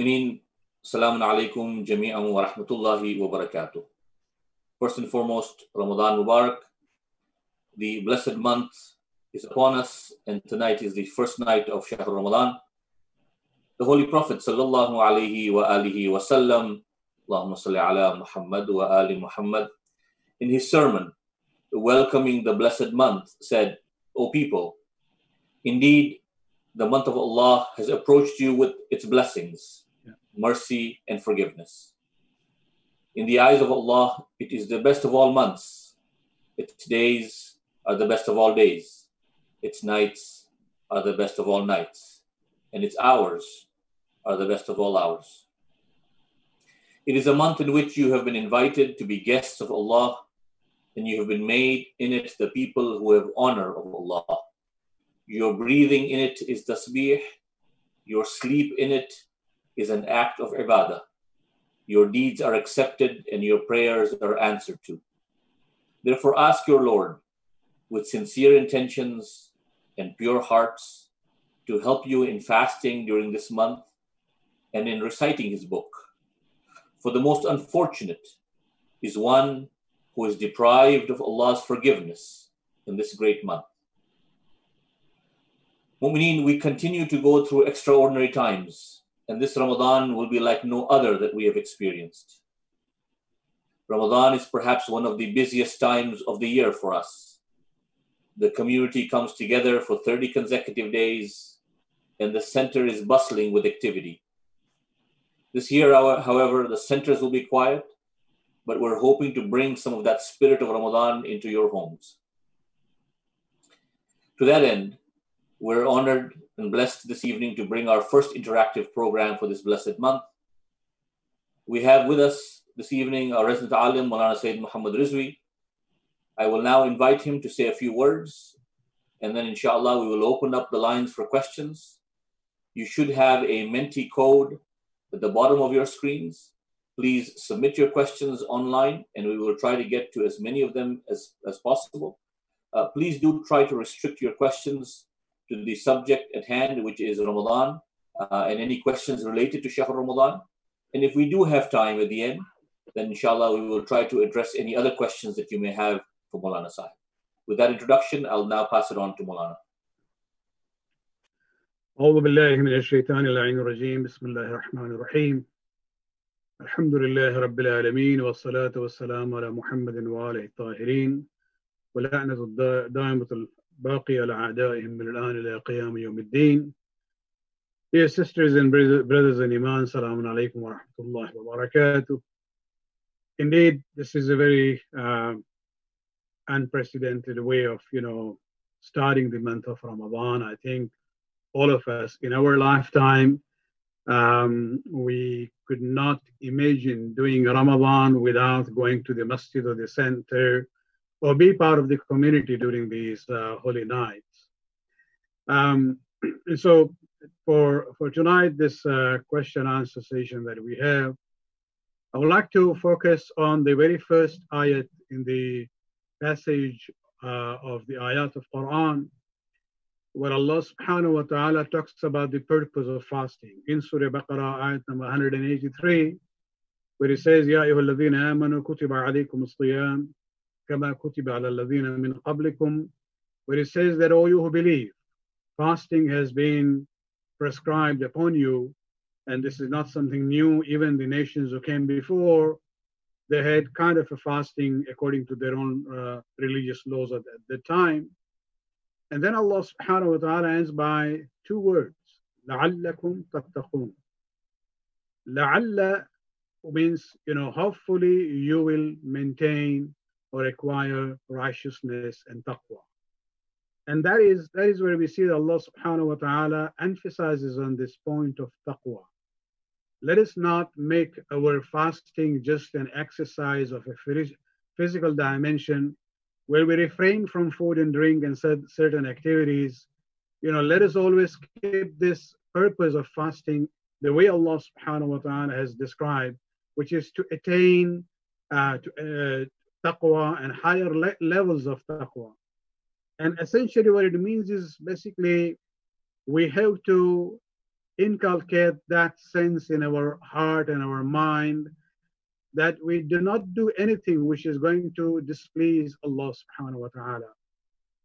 al-Mu'minin, Assalamu alaikum jami'an wa rahmatullahi wa barakatuh. First and foremost, Ramadan Mubarak. The blessed month is upon us, and tonight is the first night of Shahr Ramadan. The Holy Prophet sallallahu alaihi wasallam, Allahumma salli ala Muhammad wa ali Muhammad, in his sermon welcoming the blessed month said, "O people, indeed the month of Allah has approached you with its blessings, mercy and forgiveness. In the eyes of Allah, it is the best of all months. Its days are the best of all days. Its nights are the best of all nights. And its hours are the best of all hours. It is a month in which you have been invited to be guests of Allah, and you have been made in it the people who have honor of Allah. Your breathing in it is tasbih. Your sleep in it is an act of ibadah. Your deeds are accepted and your prayers are answered to. Therefore ask your Lord with sincere intentions and pure hearts to help you in fasting during this month and in reciting his book. For the most unfortunate is one who is deprived of Allah's forgiveness in this great month." Mu'mineen, we continue to go through extraordinary times, and this Ramadan will be like no other that we have experienced. Ramadan is perhaps one of the busiest times of the year for us. The community comes together for 30 consecutive days, and the center is bustling with activity. This year, however, the centers will be quiet, but we're hoping to bring some of that spirit of Ramadan into your homes. To that end, we're honored and blessed this evening to bring our first interactive program for this blessed month. We have with us this evening our resident alim, Maulana Sayyid Muhammad Rizvi. I will now invite him to say a few words, and then inshallah we will open up the lines for questions. You should have a Menti code at the bottom of your screens. Please submit your questions online and we will try to get to as many of them as possible. Please do try to restrict your questions to the subject at hand, which is Ramadan, and any questions related to Shahr Ramadan. And if we do have time at the end, then inshallah we will try to address any other questions that you may have for Maulana Sahib. With that introduction, I'll now pass it on to Maulana. أعوذ بالله من الشيطان الرجيم بسم الله الرحمن الرحيم الحمد لله رب العالمين والصلاة والسلام على محمد وآله الطاهرين ولعنة دائمة باقي على أعدائهم من الآن إلى قيام يوم الدين. Dear sisters and brothers in Iman, Salamun alaykum wa rahmatullahi wa barakatuh. Indeed, this is a very unprecedented way of, starting the month of Ramadan. I think all of us in our lifetime, we could not imagine doing Ramadan without going to the masjid or the center, or be part of the community during these holy nights. And so for tonight, this question answer session that we have, I would like to focus on the very first ayat in the passage of the ayat of Quran, where Allah subhanahu wa ta'ala talks about the purpose of fasting. In Surah Baqarah, ayat number 183, where it says, Ya ayyuhalladhina amanu kutiba alaykum as-siyam kama kutiba ala alladhina min qablikum, where it says that all you who believe, fasting has been prescribed upon you, and this is not something new. Even the nations who came before, they had kind of a fasting according to their own religious laws at the time. And then Allah subhanahu wa ta'ala ends by two words, لَعَلَّكُمْ تَتَّقُونَ. لَعَلَّ means, hopefully you will maintain or acquire righteousness and taqwa. And that is where we see that Allah subhanahu wa ta'ala emphasizes on this point of taqwa. Let us not make our fasting just an exercise of a physical dimension where we refrain from food and drink and certain activities. Let us always keep this purpose of fasting the way Allah subhanahu wa ta'ala has described, which is to attain taqwa and higher levels of taqwa. And essentially what it means is basically we have to inculcate that sense in our heart and our mind that we do not do anything which is going to displease Allah subhanahu wa ta'ala.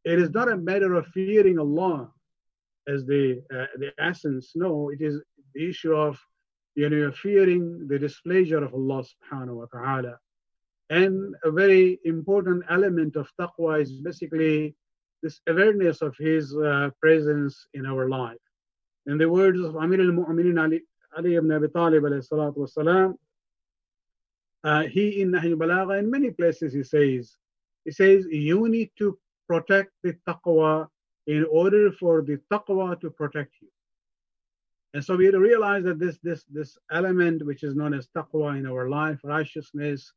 It is not a matter of fearing Allah as the essence. No, it is the issue of fearing the displeasure of Allah subhanahu wa ta'ala. And a very important element of taqwa is basically this awareness of his presence in our life. In the words of Amir al-Mu'minin Ali ibn Abi Talib alayhi salatu wasalam, he in Nahj al-Balagha, in many places he says, you need to protect the taqwa in order for the taqwa to protect you. And so we realize that this element, which is known as taqwa in our life, righteousness,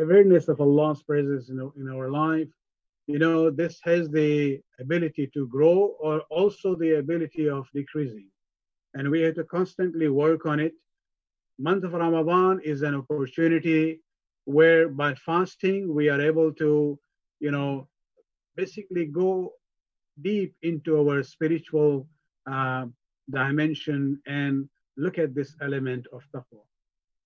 awareness of Allah's presence in our life, this has the ability to grow or also the ability of decreasing. And we have to constantly work on it. Month of Ramadan is an opportunity where by fasting, we are able to, basically go deep into our spiritual dimension and look at this element of taqwa.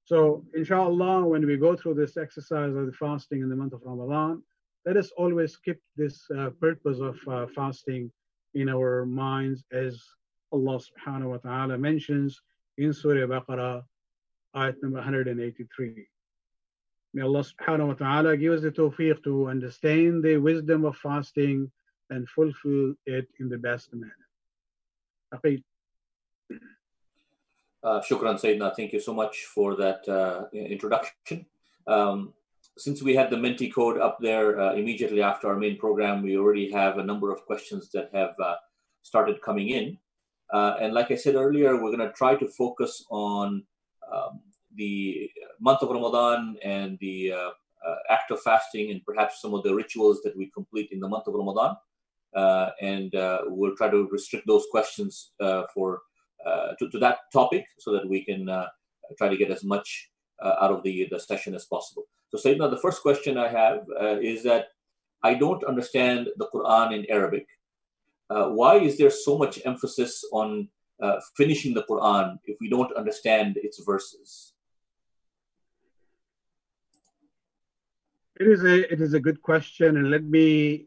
So inshallah, when we go through this exercise of the fasting in the month of Ramadan, let us always keep this purpose of fasting in our minds, as Allah subhanahu wa ta'ala mentions in Surah Baqarah, ayat number 183. May Allah subhanahu wa ta'ala give us the tawfiq to understand the wisdom of fasting and fulfill it in the best manner. Aqeed. Shukran, Sayyidina. Thank you so much for that introduction. Since we had the Menti code up there immediately after our main program, we already have a number of questions that have started coming in. And like I said earlier, we're going to try to focus on the month of Ramadan and the act of fasting and perhaps some of the rituals that we complete in the month of Ramadan. And we'll try to restrict those questions to that topic so that we can try to get as much out of the session as possible. So Sayyidina, the first question I have is that I don't understand the Quran in Arabic. Why is there so much emphasis on finishing the Quran if we don't understand its verses? It is a good question, and let me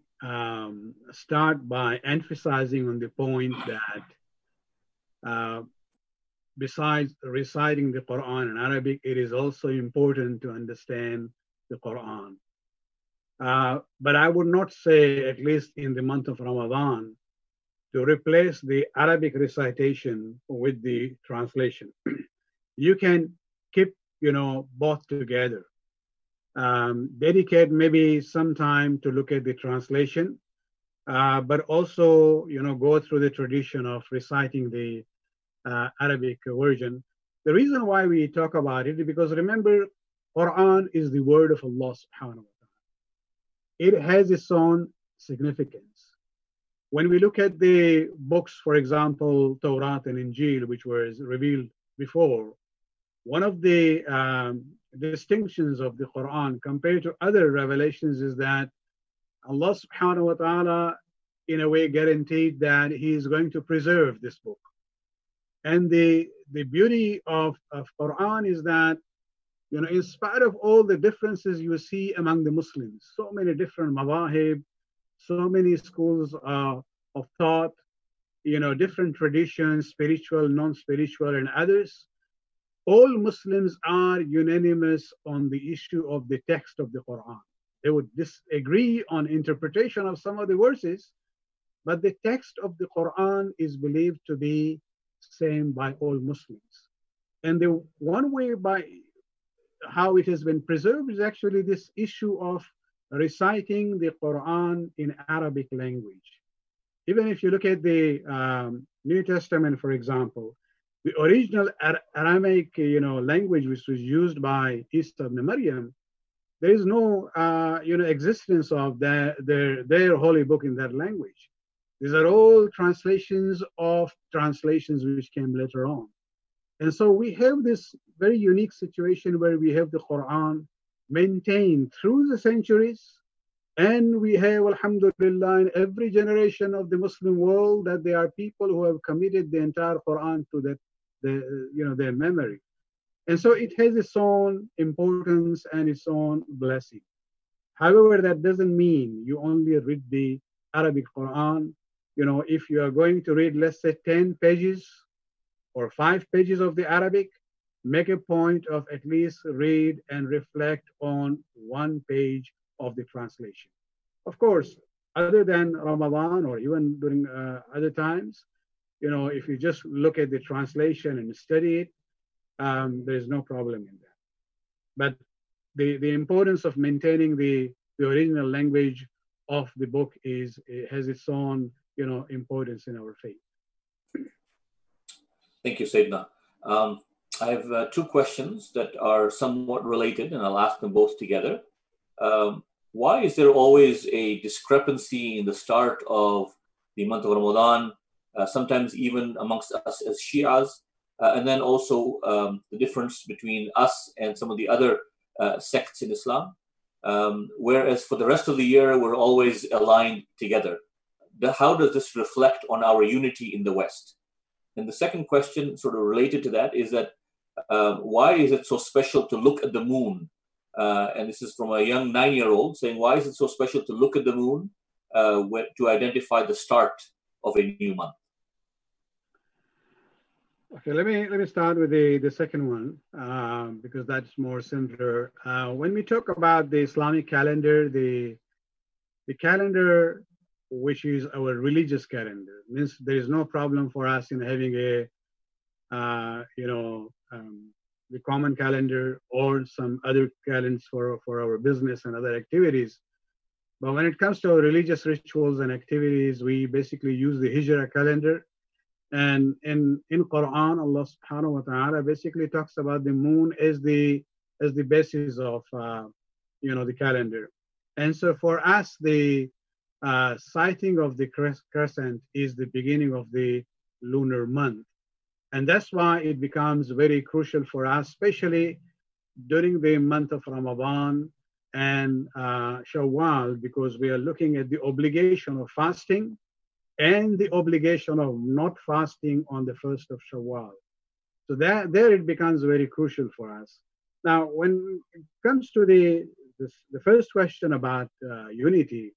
start by emphasizing on the point that besides reciting the Quran in Arabic, it is also important to understand the Quran. But I would not say, at least in the month of Ramadan, to replace the Arabic recitation with the translation. You can keep, both together. Dedicate maybe some time to look at the translation, but also, go through the tradition of reciting the Arabic version. The reason why we talk about it is because, remember, Quran is the word of Allah subhanahu wa ta'ala. It has its own significance. When we look at the books, for example, Torah and Injil, which was revealed before, one of the distinctions of the Quran compared to other revelations is that Allah subhanahu wa ta'ala, in a way, guaranteed that He is going to preserve this book. And the beauty of Quran is that, in spite of all the differences you see among the Muslims, so many different madhahib, so many schools of thought, different traditions, spiritual, non-spiritual, and others, all Muslims are unanimous on the issue of the text of the Quran. They would disagree on interpretation of some of the verses, but the text of the Quran is believed to be same by all Muslims. And the one way by how it has been preserved is actually this issue of reciting the Quran in Arabic language. Even if you look at the New Testament, for example, the original Aramaic, language which was used by Isa Ibn Maryam, there is no, existence of their holy book in that language. These are all translations of translations which came later on. And so we have this very unique situation where we have the Quran maintained through the centuries, and we have, alhamdulillah, in every generation of the Muslim world that there are people who have committed the entire Quran to that their memory. And so it has its own importance and its own blessing. However, that doesn't mean you only read the Arabic Quran. You know, if you are going to read, let's say, 10 pages or 5 pages of the Arabic, make a point of at least read and reflect on 1 page of the translation. Of course, other than Ramadan or even during other times, you know, if you just look at the translation and study it, there's no problem in that. But the importance of maintaining the original language of the book is, it has its own, you know, importance in our faith. Thank you, Sayyidina. I have 2 questions that are somewhat related, and I'll ask them both together. Why is there always a discrepancy in the start of the month of Ramadan, sometimes even amongst us as Shias, and then also the difference between us and some of the other sects in Islam, whereas for the rest of the year, we're always aligned together? How does this reflect on our unity in the West? And the second question, sort of related to that, is that why is it so special to look at the moon? And this is from a young 9-year-old saying, why is it so special to look at the moon to identify the start of a new month? Okay, let me start with the second one, because that's more simpler. When we talk about the Islamic calendar, the calendar which is our religious calendar, means there is no problem for us in having a, the common calendar or some other calendars for our business and other activities. But when it comes to our religious rituals and activities, we basically use the Hijra calendar. And in Quran, Allah subhanahu wa ta'ala basically talks about the moon as the basis of, the calendar. And so for us, the sighting of the crescent is the beginning of the lunar month. And that's why it becomes very crucial for us, especially during the month of Ramadan and Shawwal, because we are looking at the obligation of fasting and the obligation of not fasting on the 1st of Shawwal. So there it becomes very crucial for us. Now, when it comes to the first question about unity,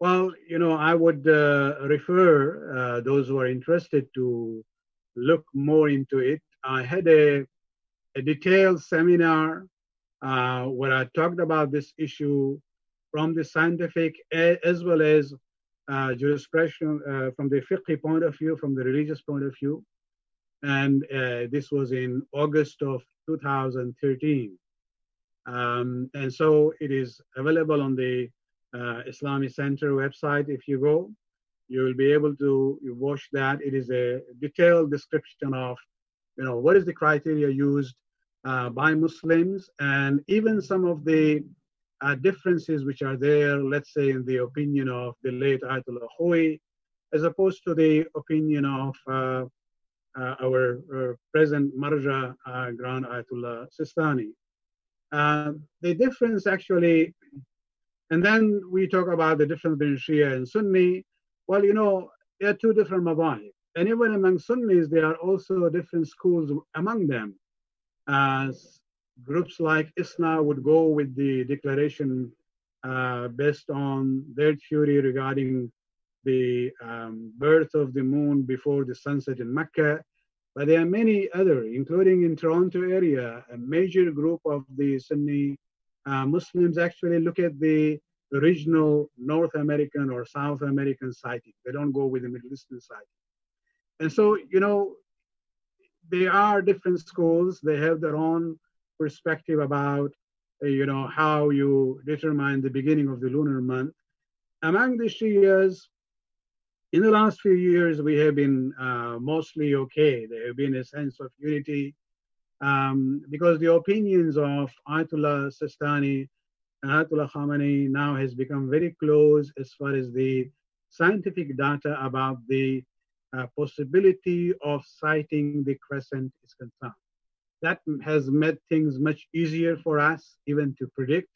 well, you know, I would refer those who are interested to look more into it. I had a detailed seminar where I talked about this issue from the scientific as well as jurisprudence, from the fiqh point of view, from the religious point of view. And this was in August of 2013. And so it is available on the Islamic Center website. If you go, you will be able to watch that. It is a detailed description of, you know, what is the criteria used by Muslims, and even some of the differences which are there, let's say in the opinion of the late Ayatollah Khoei, as opposed to the opinion of our present Marja, Grand Ayatollah Sistani. The difference actually, and then we talk about the difference between Shia and Sunni. Well, you know, there are 2 different madhahib. And even among Sunnis, there are also different schools among them. Groups like ISNA would go with the declaration based on their theory regarding the birth of the moon before the sunset in Mecca. But there are many other, including in Toronto area, a major group of the Sunni Muslims actually look at the original North American or South American sighting. They don't go with the Middle Eastern sighting. And so, you know, there are different schools. They have their own perspective about, you know, how you determine the beginning of the lunar month. Among the Shias, in the last few years, we have been mostly okay. There have been a sense of unity because the opinions of Ayatollah Sistani and Ayatollah Khamenei now has become very close as far as the scientific data about the possibility of sighting the crescent is concerned. That has made things much easier for us even to predict.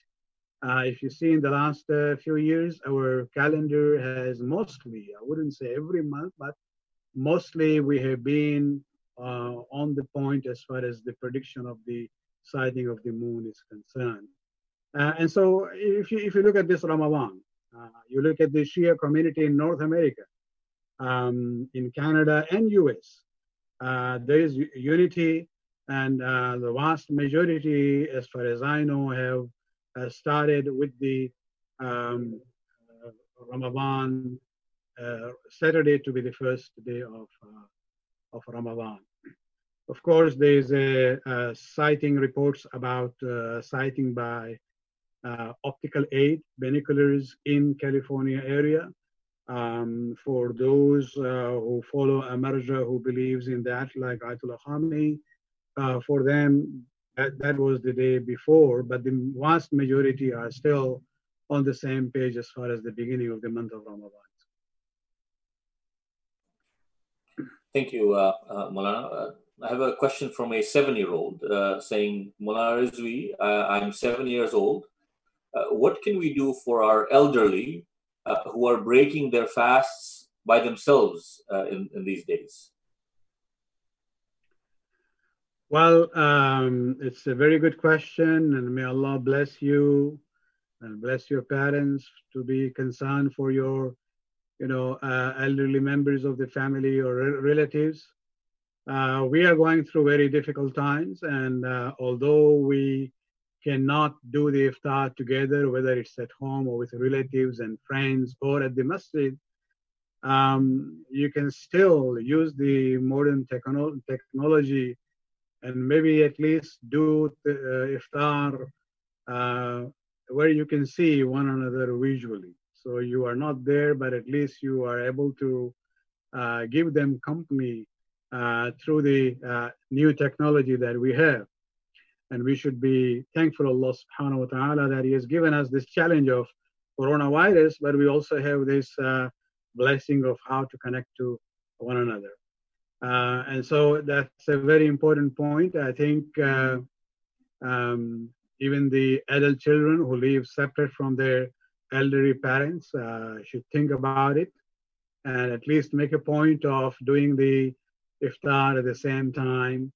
If you see in the last few years, our calendar has mostly, I wouldn't say every month, but mostly we have been on the point as far as the prediction of the sighting of the moon is concerned. And so if you look at this Ramadan, you look at the Shia community in North America, in Canada and US, there is unity, and the vast majority, as far as I know, have started with the Ramadan, Saturday to be the first day of Ramadan. Of course, there is a sighting reports about sighting by optical aid, binoculars in California area. For those who follow a marja who believes in that, like Ayatollah Khamenei, for them, that was the day before, but the vast majority are still on the same page as far as the beginning of the month of Ramadan. Thank you, Maulana. I have a question from a 7-year-old saying, Maulana Rizvi, I'm 7 years old. What can we do for our elderly who are breaking their fasts by themselves in these days? Well, it's a very good question, and may Allah bless you and bless your parents to be concerned for your, elderly members of the family or relatives. We are going through very difficult times, and although we cannot do the iftar together, whether it's at home or with relatives and friends or at the masjid, you can still use the modern technology and maybe at least do iftar where you can see one another visually. So you are not there, but at least you are able to give them company through the new technology that we have. And we should be thankful Allah subhanahu wa ta'ala that He has given us this challenge of coronavirus, but we also have this blessing of how to connect to one another. And so that's a very important point. I think even the adult children who live separate from their elderly parents should think about it and at least make a point of doing the iftar at the same time.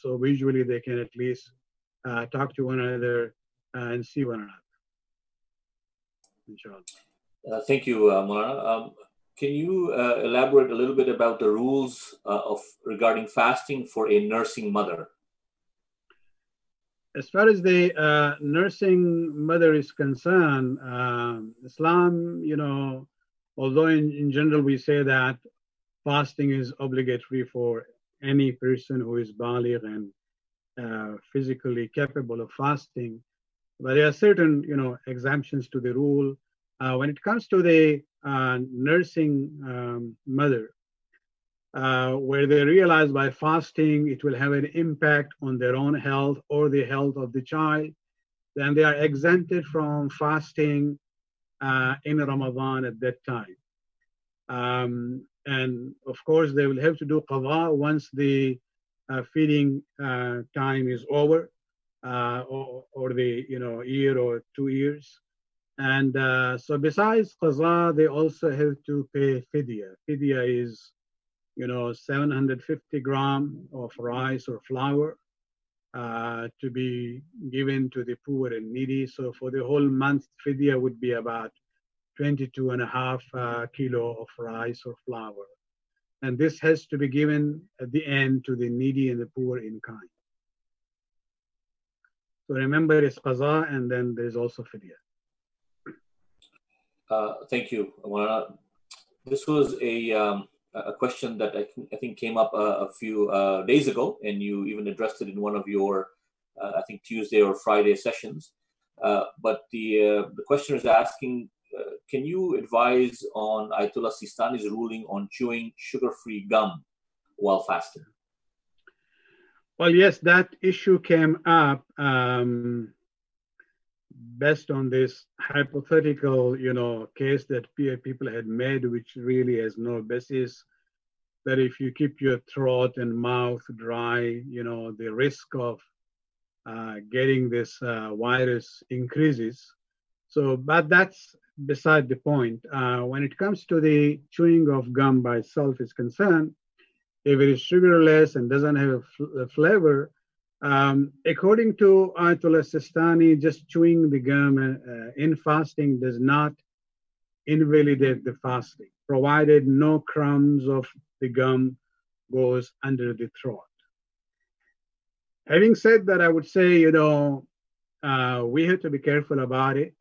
So visually they can at least talk to one another and see one another. Inshallah. Thank you, Maulana. Can you elaborate a little bit about the rules regarding fasting for a nursing mother? As far as the nursing mother is concerned, Islam, although in general we say that fasting is obligatory for any person who is baligh and physically capable of fasting, but there are certain, exemptions to the rule. When it comes to the nursing mother, where they realize by fasting it will have an impact on their own health or the health of the child, then they are exempted from fasting in Ramadan at that time. And of course, they will have to do qada once the feeding time is over, or the, year or 2 years. And so besides qada, they also have to pay fidya. Fidya is, 750 grams of rice or flour to be given to the poor and needy. So for the whole month, fidya would be about 22.5 kilo of rice or flour. And this has to be given at the end to the needy and the poor in kind. So remember, it's qaza, and then there's also fidya. Thank you, Maulana. This was a question that I think came up a few days ago, and you even addressed it in one of your, I think, Tuesday or Friday sessions. But the questioner is asking, can you advise on Ayatollah Sistani's ruling on chewing sugar-free gum while fasting? Well, yes, that issue came up based on this hypothetical, case that people had made, which really has no basis, that if you keep your throat and mouth dry, the risk of getting this virus increases. So, but that's beside the point. When it comes to the chewing of gum by itself is concerned, if it is sugarless and doesn't have a flavor. According to Ayatollah Sistani, just chewing the gum in fasting does not invalidate the fasting, provided no crumbs of the gum goes under the throat. Having said that, I would say, we have to be careful about it.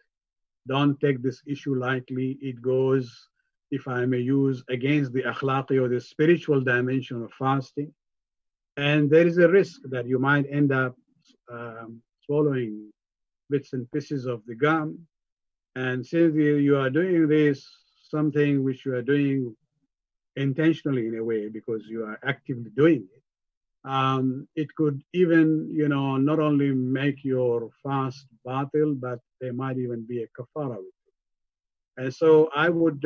Don't take this issue lightly. It goes, if I may use, against the akhlaqi or the spiritual dimension of fasting. And there is a risk that you might end up swallowing bits and pieces of the gum. And since you are doing this, something which you are doing intentionally in a way because you are actively doing it, it could even, not only make your fast batil, but there might even be a kafara with it. And so I would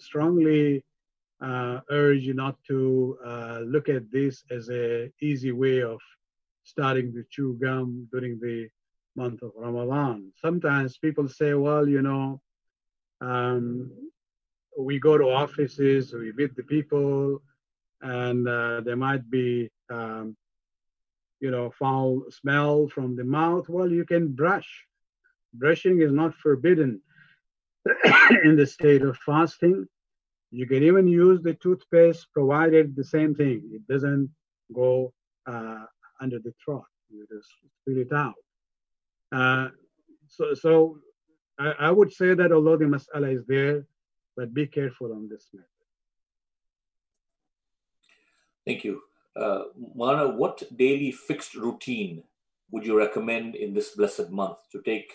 strongly urge you not to look at this as an easy way of starting to chew gum during the month of Ramadan. Sometimes people say, well, we go to offices, we meet the people, and there might be, foul smell from the mouth. Well, you can brush. Brushing is not forbidden in the state of fasting. You can even use the toothpaste, provided the same thing. It doesn't go under the throat. You just spit it out. So I would say that although the mas'ala is there, but be careful on this matter. Thank you. Maulana, what daily fixed routine would you recommend in this blessed month to take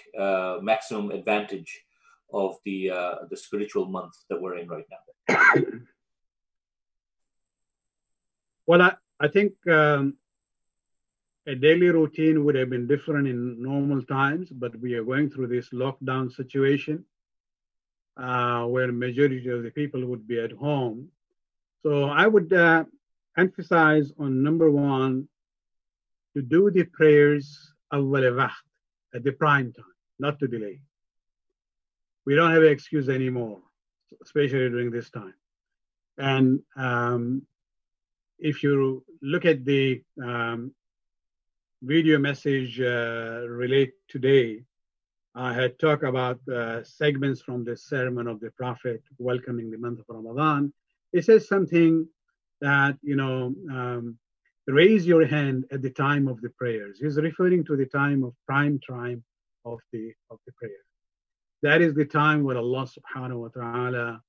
maximum advantage of the spiritual month that we're in right now? Well, I think a daily routine would have been different in normal times, but we are going through this lockdown situation where majority of the people would be at home. So I would emphasize on number one, to do the prayers at the prime time, not to delay. We don't have an excuse anymore, especially during this time. And if you look at the video message relate today, I had talked about segments from the Sermon of the Prophet welcoming the month of Ramadan. It says something that, raise your hand at the time of the prayers. He's referring to the time of prime time of the prayer. That is the time where Allah subhanahu wa ta'ala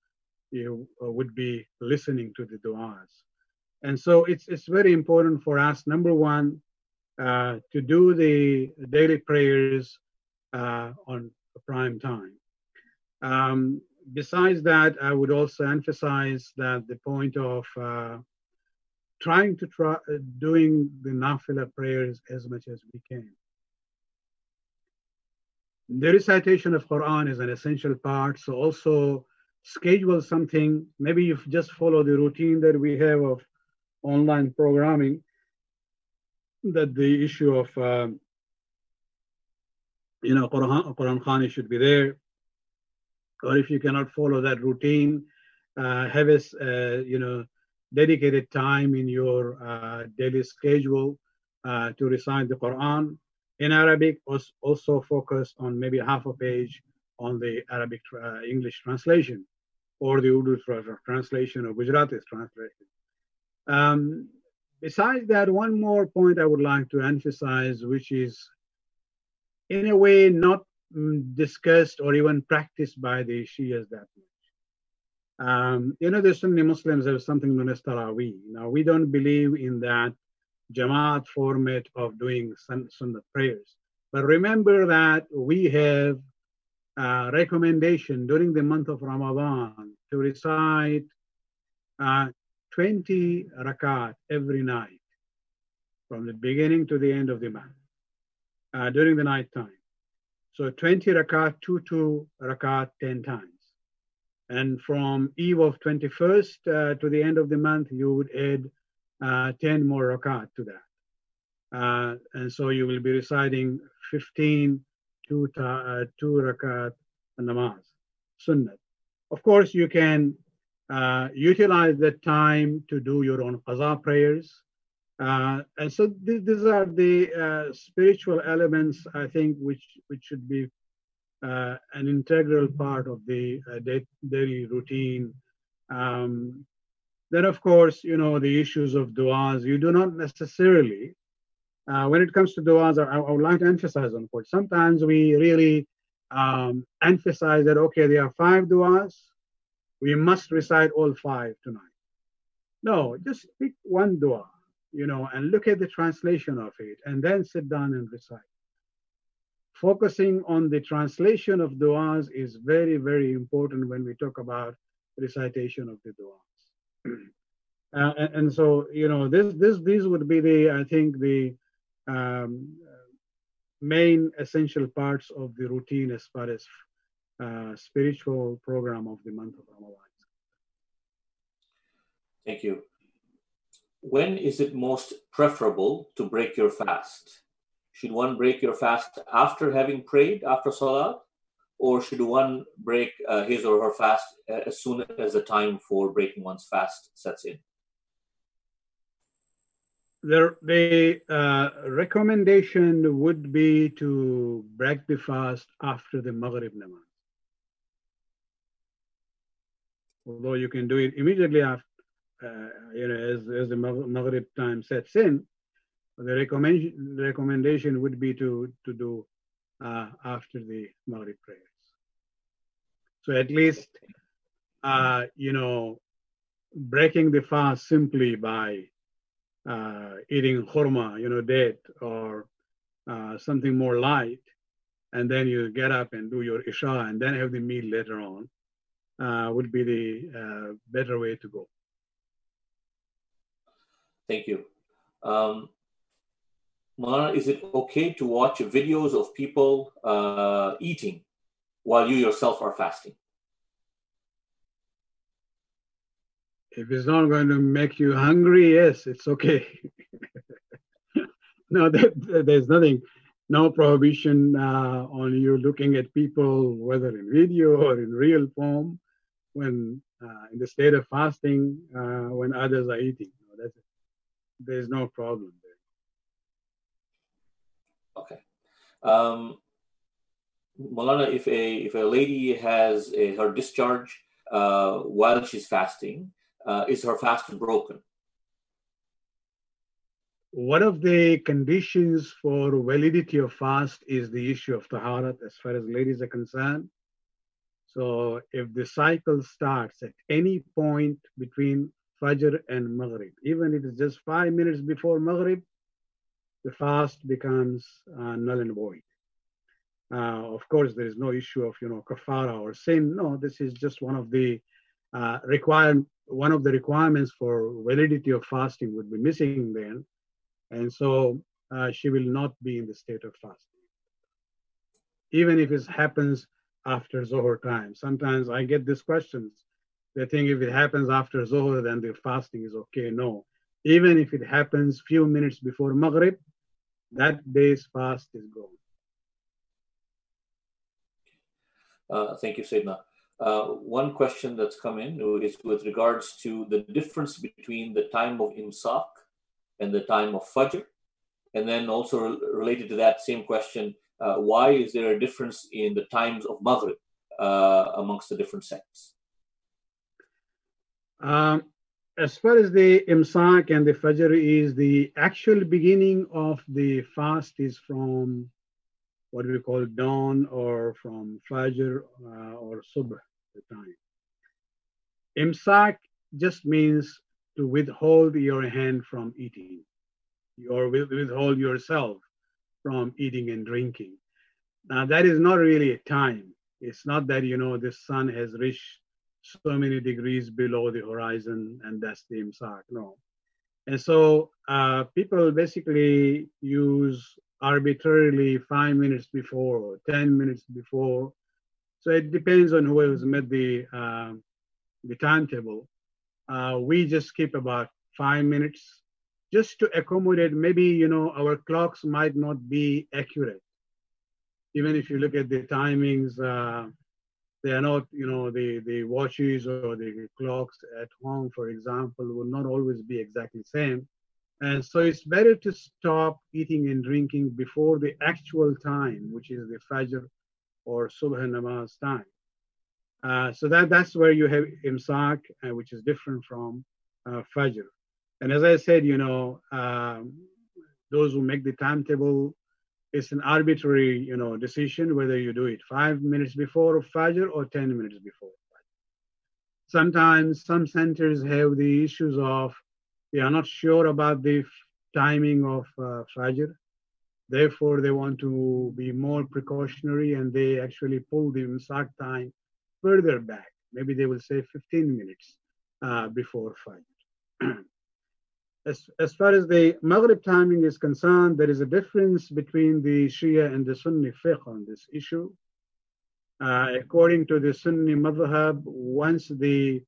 would be listening to the du'as. And so it's very important for us, number one, to do the daily prayers on prime time. Besides that, I would also emphasize that the point of doing the nafila prayers as much as we can. The recitation of Quran is an essential part, so also schedule something. Maybe you just follow the routine that we have of online programming, that the issue of Quran Khani should be there. Or if you cannot follow that routine, have a dedicated time in your daily schedule to recite the Quran in Arabic. Also focus on maybe half a page on the Arabic English translation, or the Urdu translation, or Gujarati translation. Besides that, one more point I would like to emphasize, which is in a way not discussed or even practiced by the Shias that much. The Sunni Muslims have something known as Taraweeh. Now, we don't believe in that Jamaat format of doing Sunnah prayers. But remember that we have a recommendation during the month of Ramadan to recite 20 rakat every night from the beginning to the end of the month, during the night time. So 20 rakat, 2 rakat, 10 times. And from eve of 21st to the end of the month, you would add 10 more rakat to that. And so you will be reciting 15, 2 rakat namaz, sunnah. Of course, you can Utilize that time to do your own qaza prayers. And so these are the spiritual elements, I think, which should be an integral part of the daily routine. Then, of course, you know, the issues of du'as. You do not necessarily, when it comes to du'as, I would like to emphasize on it. Sometimes we really emphasize that, okay, there are 5 du'as. We must recite all 5 tonight. No, just pick one du'a, you know, and look at the translation of it, and then sit down and recite. Focusing on the translation of du'as is very, very important when we talk about recitation of the du'as. And so, you know, these would be the, I think, the main essential parts of the routine as far as spiritual program of the month of Ramadan. Thank you. When is it most preferable to break your fast? Should one break your fast after having prayed, after salat, or should one break his or her fast as soon as the time for breaking one's fast sets in? The recommendation would be to break the fast after the Maghrib namaz. Although you can do it immediately after, you know, as the Maghrib time sets in, the recommendation would be to do after the Maghrib prayers. So at least, you know, breaking the fast simply by eating khurma, you know, date, or something more light, and then you get up and do your isha and then have the meal later on, would be the better way to go. Thank you. Maulana, is it okay to watch videos of people eating while you yourself are fasting? If it's not going to make you hungry, yes, it's okay. No, there's nothing, no prohibition on you looking at people, whether in video or in real form, when in the state of fasting, when others are eating. No, there's no problem there. Okay. Maulana, if a lady has her discharge while she's fasting, is her fast broken? One of the conditions for validity of fast is the issue of taharat as far as ladies are concerned. So if the cycle starts at any point between Fajr and Maghrib, even if it's just 5 minutes before Maghrib, the fast becomes null and void. Of course, there is no issue of, you know, kafara or sin. No, this is just one of the requirements for validity of fasting would be missing then, and so she will not be in the state of fasting. Even if it happens after Zohar time, sometimes I get these questions. They think if it happens after Zohar, then the fasting is okay. No, even if it happens few minutes before Maghrib, that day's fast is gone. Thank you, Sayyidina. One question that's come in is with regards to the difference between the time of imsak and the time of fajr, and then also related to that same question, why is there a difference in the times of maghrib amongst the different sects? As far as the imsak and the fajr is, the actual beginning of the fast is from what we call dawn, or from fajr or subh, the time. Imsak just means to withhold your hand from eating, or withhold yourself from eating and drinking. Now that is not really a time. It's not that, you know, the sun has reached so many degrees below the horizon and that's the imsak, no. And so people basically use arbitrarily 5 minutes before or 10 minutes before. So it depends on who has met the timetable. We just keep about 5 minutes just to accommodate. Maybe, you know, our clocks might not be accurate. Even if you look at the timings, They are not, you know, the watches or the clocks at home, for example, will not always be exactly the same. And so it's better to stop eating and drinking before the actual time, which is the Fajr or Subh namaz time. So that's where you have imsak, which is different from Fajr. And as I said, you know, those who make the timetable, it's an arbitrary, you know, decision whether you do it 5 minutes before Fajr or 10 minutes before Fajr. Sometimes some centers have the issues of they are not sure about the timing of Fajr. Therefore, they want to be more precautionary and they actually pull the imsak time further back. Maybe they will say 15 minutes before Fajr. As far as the Maghrib timing is concerned, there is a difference between the Shia and the Sunni fiqh on this issue. According to the Sunni madhab, once the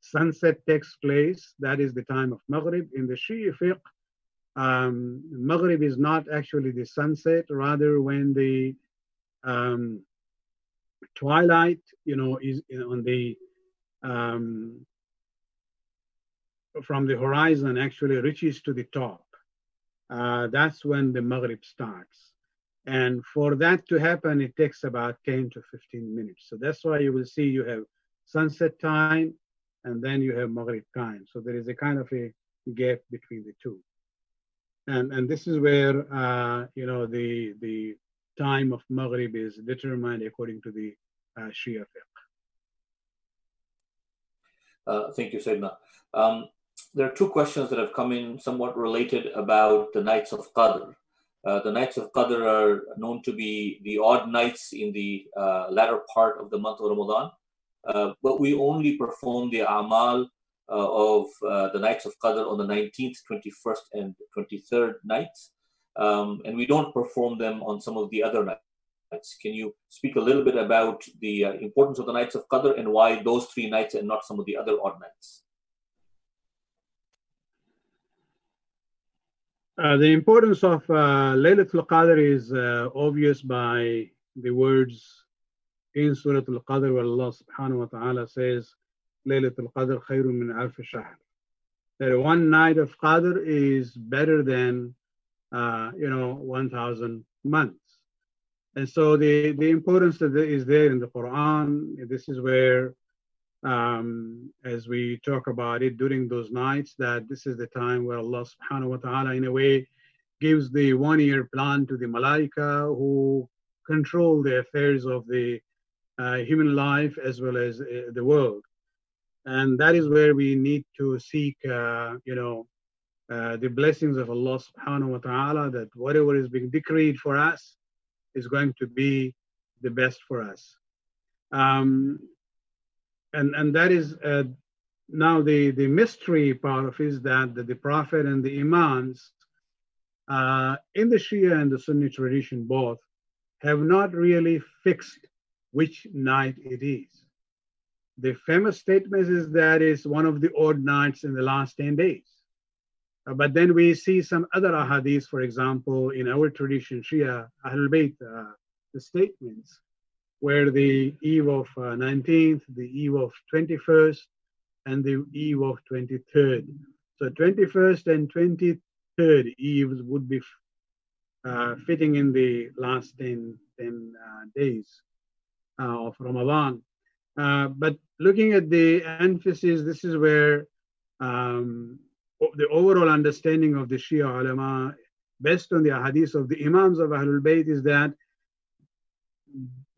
sunset takes place, that is the time of Maghrib. In the Shia fiqh, Maghrib is not actually the sunset, rather when the twilight, you know, is on the from the horizon actually reaches to the top. That's when the Maghrib starts. And for that to happen, it takes about 10 to 15 minutes. So that's why you will see you have sunset time and then you have Maghrib time. So there is a kind of a gap between the two. And this is where, you know, the time of Maghrib is determined according to the Shia fiqh. Thank you, Sayyidina. There are two questions that have come in somewhat related about the nights of Qadr. The nights of Qadr are known to be the odd nights in the latter part of the month of Ramadan, but we only perform the A'mal of the nights of Qadr on the 19th, 21st, and 23rd nights, and we don't perform them on some of the other nights. Can you speak a little bit about the importance of the nights of Qadr and why those three nights and not some of the other odd nights? The importance of Laylat al-Qadr is obvious by the words in Surah Al-Qadr, where Allah subhanahu wa ta'ala says, Laylat al-Qadr khayrun min alf shahr. That one night of Qadr is better than, you know, 1,000 months. And so the importance that is there in the Quran, this is where, as we talk about it during those nights, that this is the time where Allah subhanahu wa ta'ala in a way gives the 1 year plan to the malaika who control the affairs of the human life as well as the world. And that is where we need to seek, you know, the blessings of Allah subhanahu wa ta'ala, that whatever is being decreed for us is going to be the best for us. And that is now the mystery part of it is that the Prophet and the Imams in the Shia and the Sunni tradition both have not really fixed which night it is. The famous statement is that it's one of the odd nights in the last 10 days. But then we see some other ahadith, for example, in our tradition, Shia Ahlul Bayt, the statements, where the eve of 19th, the eve of 21st, and the eve of 23rd. So 21st and 23rd eves would be fitting in the last 10 days of Ramadan. But looking at the emphasis, this is where the overall understanding of the Shia ulama, based on the ahadith of the Imams of Ahlul Bayt, is that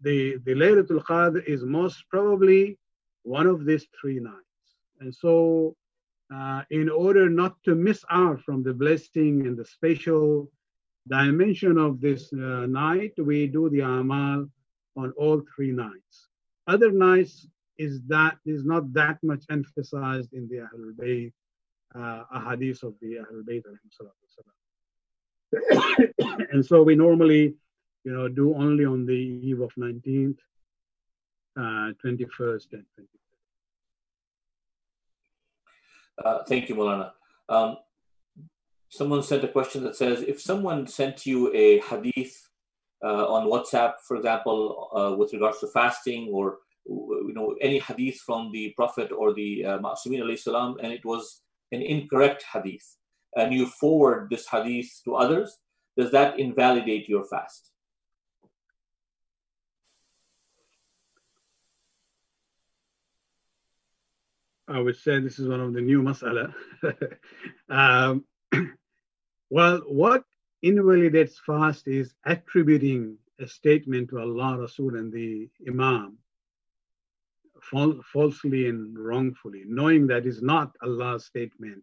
the Laylatul Qadr is most probably one of these three nights. And so in order not to miss out from the blessing and the special dimension of this night, we do the A'mal on all three nights. Other nights is not that much emphasized in the Ahlul Bayt, ahadith of the Ahlul Bayt. And so we normally, you know, do only on the eve of 19th, 21st, and 23rd. Thank you, Maulana. Someone sent a question that says, if someone sent you a hadith on WhatsApp, for example, with regards to fasting or you know, any hadith from the Prophet or the Ma'sumin alayhi salam, and it was an incorrect hadith, and you forward this hadith to others, does that invalidate your fast? I would say this is one of the new mas'ala. Well, what invalidates fast is attributing a statement to Allah, Rasul, and the Imam falsely and wrongfully, knowing that is not Allah's statement,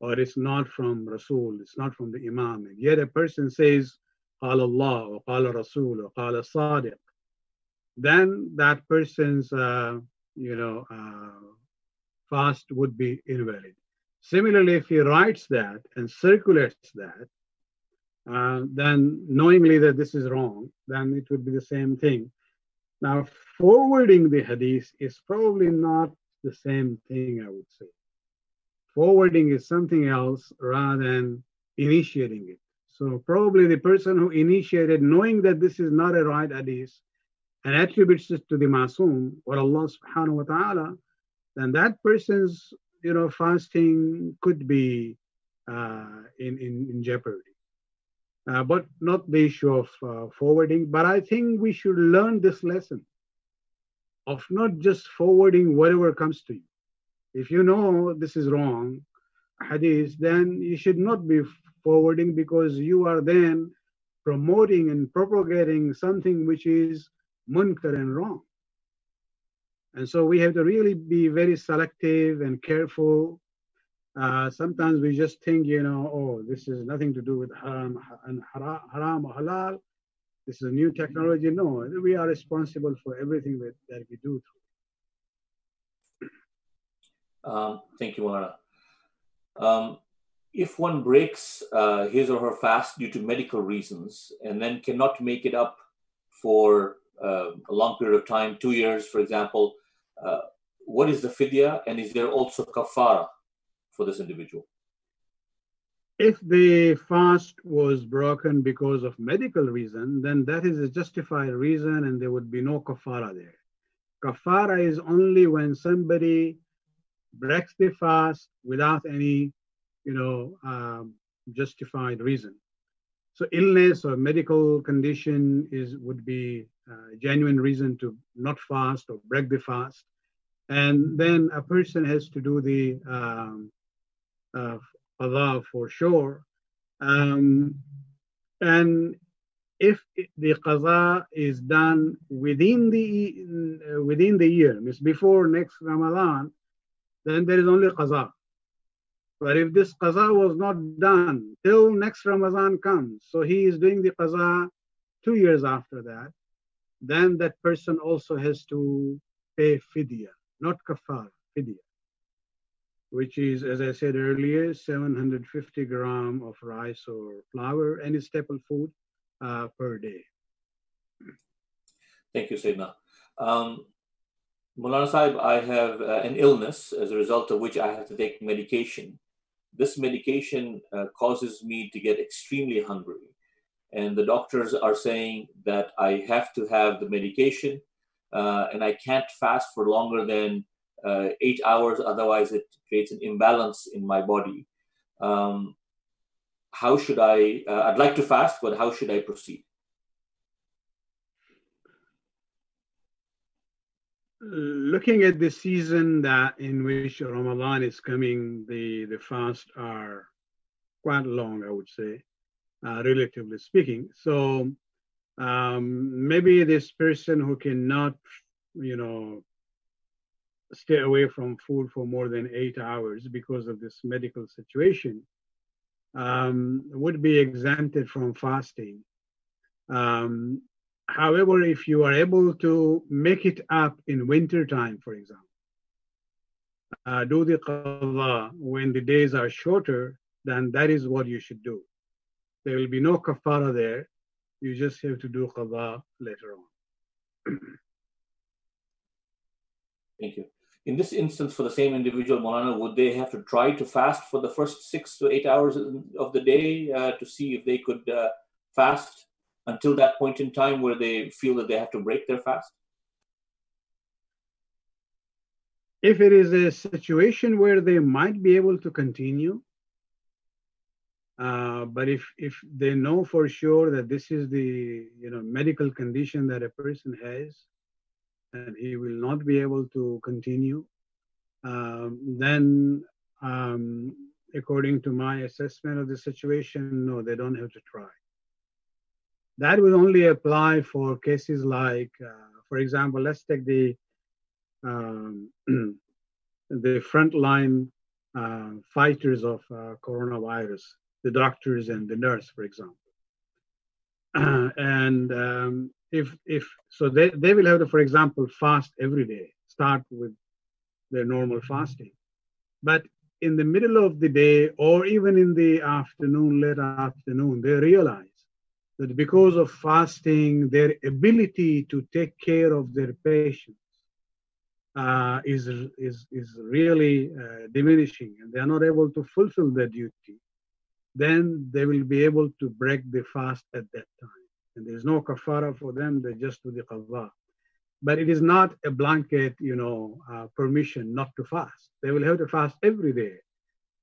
or it's not from Rasul, it's not from the Imam. And yet a person says, Qala Allah, or Qala Rasul, or Qala Sadiq. Then that person's, fast would be invalid. Similarly, if he writes that and circulates that, then knowingly that this is wrong, then it would be the same thing. Now, forwarding the hadith is probably not the same thing, I would say. Forwarding is something else rather than initiating it. So probably the person who initiated, knowing that this is not a right hadith, and attributes it to the Masoom or Allah subhanahu wa ta'ala, then that person's, fasting could be in jeopardy. But not the issue of forwarding. But I think we should learn this lesson of not just forwarding whatever comes to you. If you know this is wrong, hadith, then you should not be forwarding, because you are then promoting and propagating something which is munkar and wrong. And so we have to really be very selective and careful. Sometimes we just think, this is nothing to do with haram or halal. This is a new technology. No, we are responsible for everything that we do. Thank you, Maulana. If one breaks his or her fast due to medical reasons and then cannot make it up for a long period of time, 2 years, for example, what is the fidya, and is there also kafara for this individual? If the fast was broken because of medical reason, then that is a justified reason and there would be no kafara there. Kafara is only when somebody breaks the fast without any, justified reason. So illness or medical condition would be a genuine reason to not fast or break the fast. And then a person has to do the qada for sure. And if the qada is done within the year, means before next Ramadan, then there is only qada. But if this qada was not done till next Ramadan comes, so he is doing the qada 2 years after that, then that person also has to pay fidya, not kafara, fidya, which is, as I said earlier, 750 grams of rice or flour, any staple food per day. Thank you, Sayyidina. Maulana Sahib, I have an illness as a result of which I have to take medication. This medication causes me to get extremely hungry. And the doctors are saying that I have to have the medication and I can't fast for longer than 8 hours. Otherwise, it creates an imbalance in my body. How should I, I'd like to fast, but how should I proceed? Looking at the season in which Ramadan is coming, the fasts are quite long, I would say, relatively speaking. So maybe this person who cannot, stay away from food for more than 8 hours because of this medical situation would be exempted from fasting. However, if you are able to make it up in winter time, for example, do the qada when the days are shorter, then that is what you should do. There will be no kafara there. You just have to do qada later on. Thank you. In this instance, for the same individual, Maulana, would they have to try to fast for the first 6 to 8 hours of the day to see if they could fast until that point in time where they feel that they have to break their fast? if it is a situation where they might be able to continue, but if they know for sure that this is the medical condition that a person has and he will not be able to continue, then according to my assessment of the situation, no, they don't have to try. That will only apply for cases like, for example, let's take the frontline fighters of coronavirus, the doctors and the nurse, for example. And so they will have to, for example, fast every day, start with their normal fasting. But in the middle of the day or even in the afternoon, late afternoon, they realize that because of fasting, their ability to take care of their patients is really diminishing, and they are not able to fulfill their duty, then they will be able to break the fast at that time. And there's no kafara for them, they just do the qadha. But it is not a blanket, permission not to fast. They will have to fast every day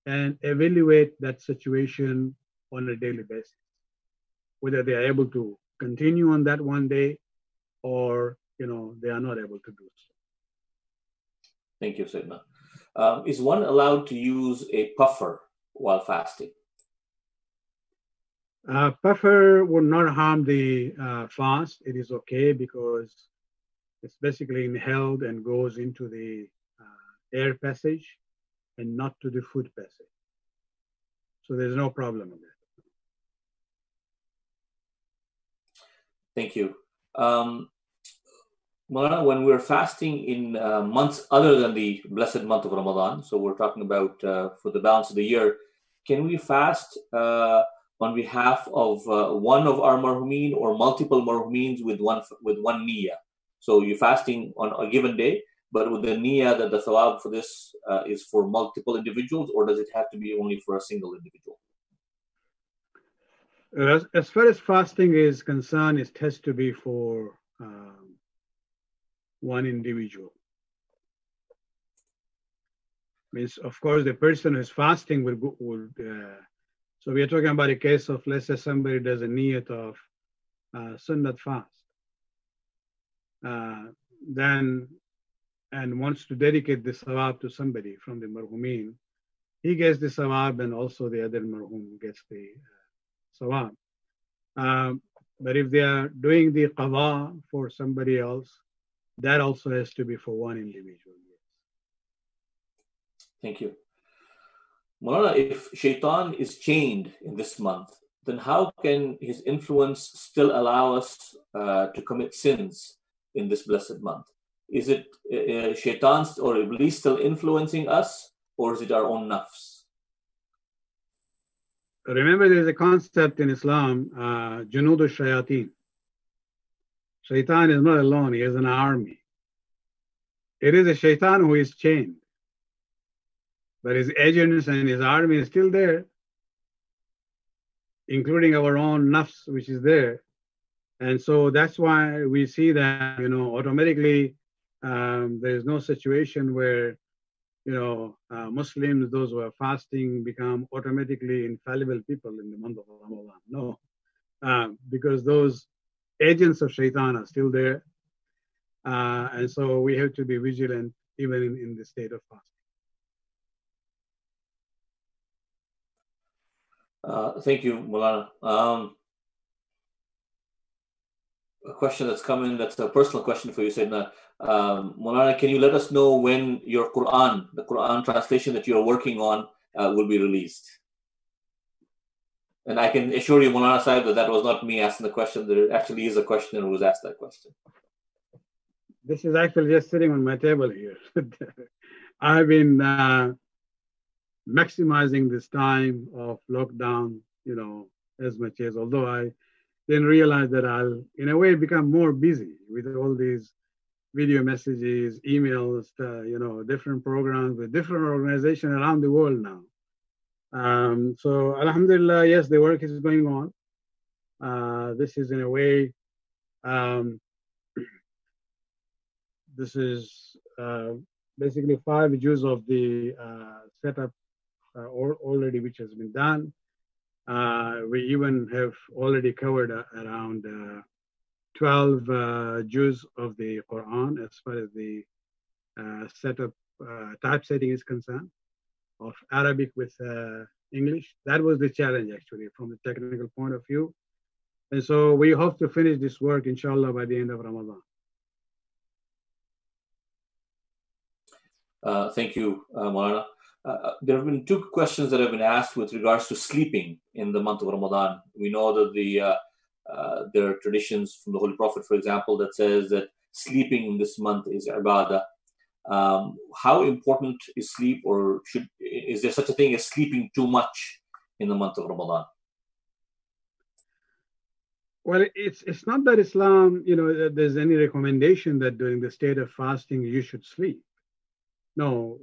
and evaluate that situation on a daily basis, whether they are able to continue on that one day or, they are not able to do so. Thank you, Sayyidina. Is one allowed to use a puffer while fasting? Puffer would not harm the fast. It is okay because it's basically inhaled and goes into the air passage and not to the food passage. So there's no problem with that. Thank you. Maulana, when we're fasting in months other than the blessed month of Ramadan, so we're talking about for the balance of the year, can we fast on behalf of one of our marhumeen or multiple marhumeens with one niyyah? So you're fasting on a given day, but with the niyyah that the thawab for this is for multiple individuals, or does it have to be only for a single individual? As far as fasting is concerned, it has to be for one individual. Means, of course, the person who's fasting will so we are talking about a case of, let's say somebody does a niyat of sunnat fast, then, and wants to dedicate the sawab to somebody from the marhumeen, he gets the sawab and also the other marhum gets the sawab. But if they are doing the qada for somebody else, that also has to be for one individual. Thank you. Maulana, if shaitan is chained in this month, then how can his influence still allow us to commit sins in this blessed month? Is it shaitan's or Iblis still influencing us, or is it our own nafs? Remember, there is a concept in Islam, Junud al-Shayateen. Shaitan is not alone, he is an army. It is a shaitan who is chained, but his agents and his army is still there, including our own nafs, which is there. And so that's why we see that, automatically there is no situation where Muslims, those who are fasting, become automatically infallible people in the month of Ramadan. No, because those agents of shaitan are still there. And so we have to be vigilant even in the state of fasting. Thank you, Maulana. A question that's come in, that's a personal question for you, Sayyidina. Maulana, can you let us know when your Quran, the Quran translation that you're working on, will be released? And I can assure you, Maulana Sahib, that was not me asking the question. There actually is a questioner who was asked that question. This is actually just sitting on my table here. I've been maximizing this time of lockdown, as much as, although I didn't realize that I'll, in a way, become more busy with all these video messages, emails, different programs with different organizations around the world now. So alhamdulillah, yes, the work is going on. This is in a way, this is basically five issues of the setup already which has been done. We even have already covered around 12 juz of the Quran as far as the setup typesetting is concerned of Arabic with English. That was the challenge actually from the technical point of view. And so we hope to finish this work inshallah by the end of Ramadan. Thank you, Maulana. There have been two questions that have been asked with regards to sleeping in the month of Ramadan. We know that the there are traditions from the Holy Prophet, for example, that says that sleeping in this month is ibadah. How important is sleep, or is there such a thing as sleeping too much in the month of Ramadan? Well, it's not that Islam, you know, there's any recommendation that during the state of fasting you should sleep. No,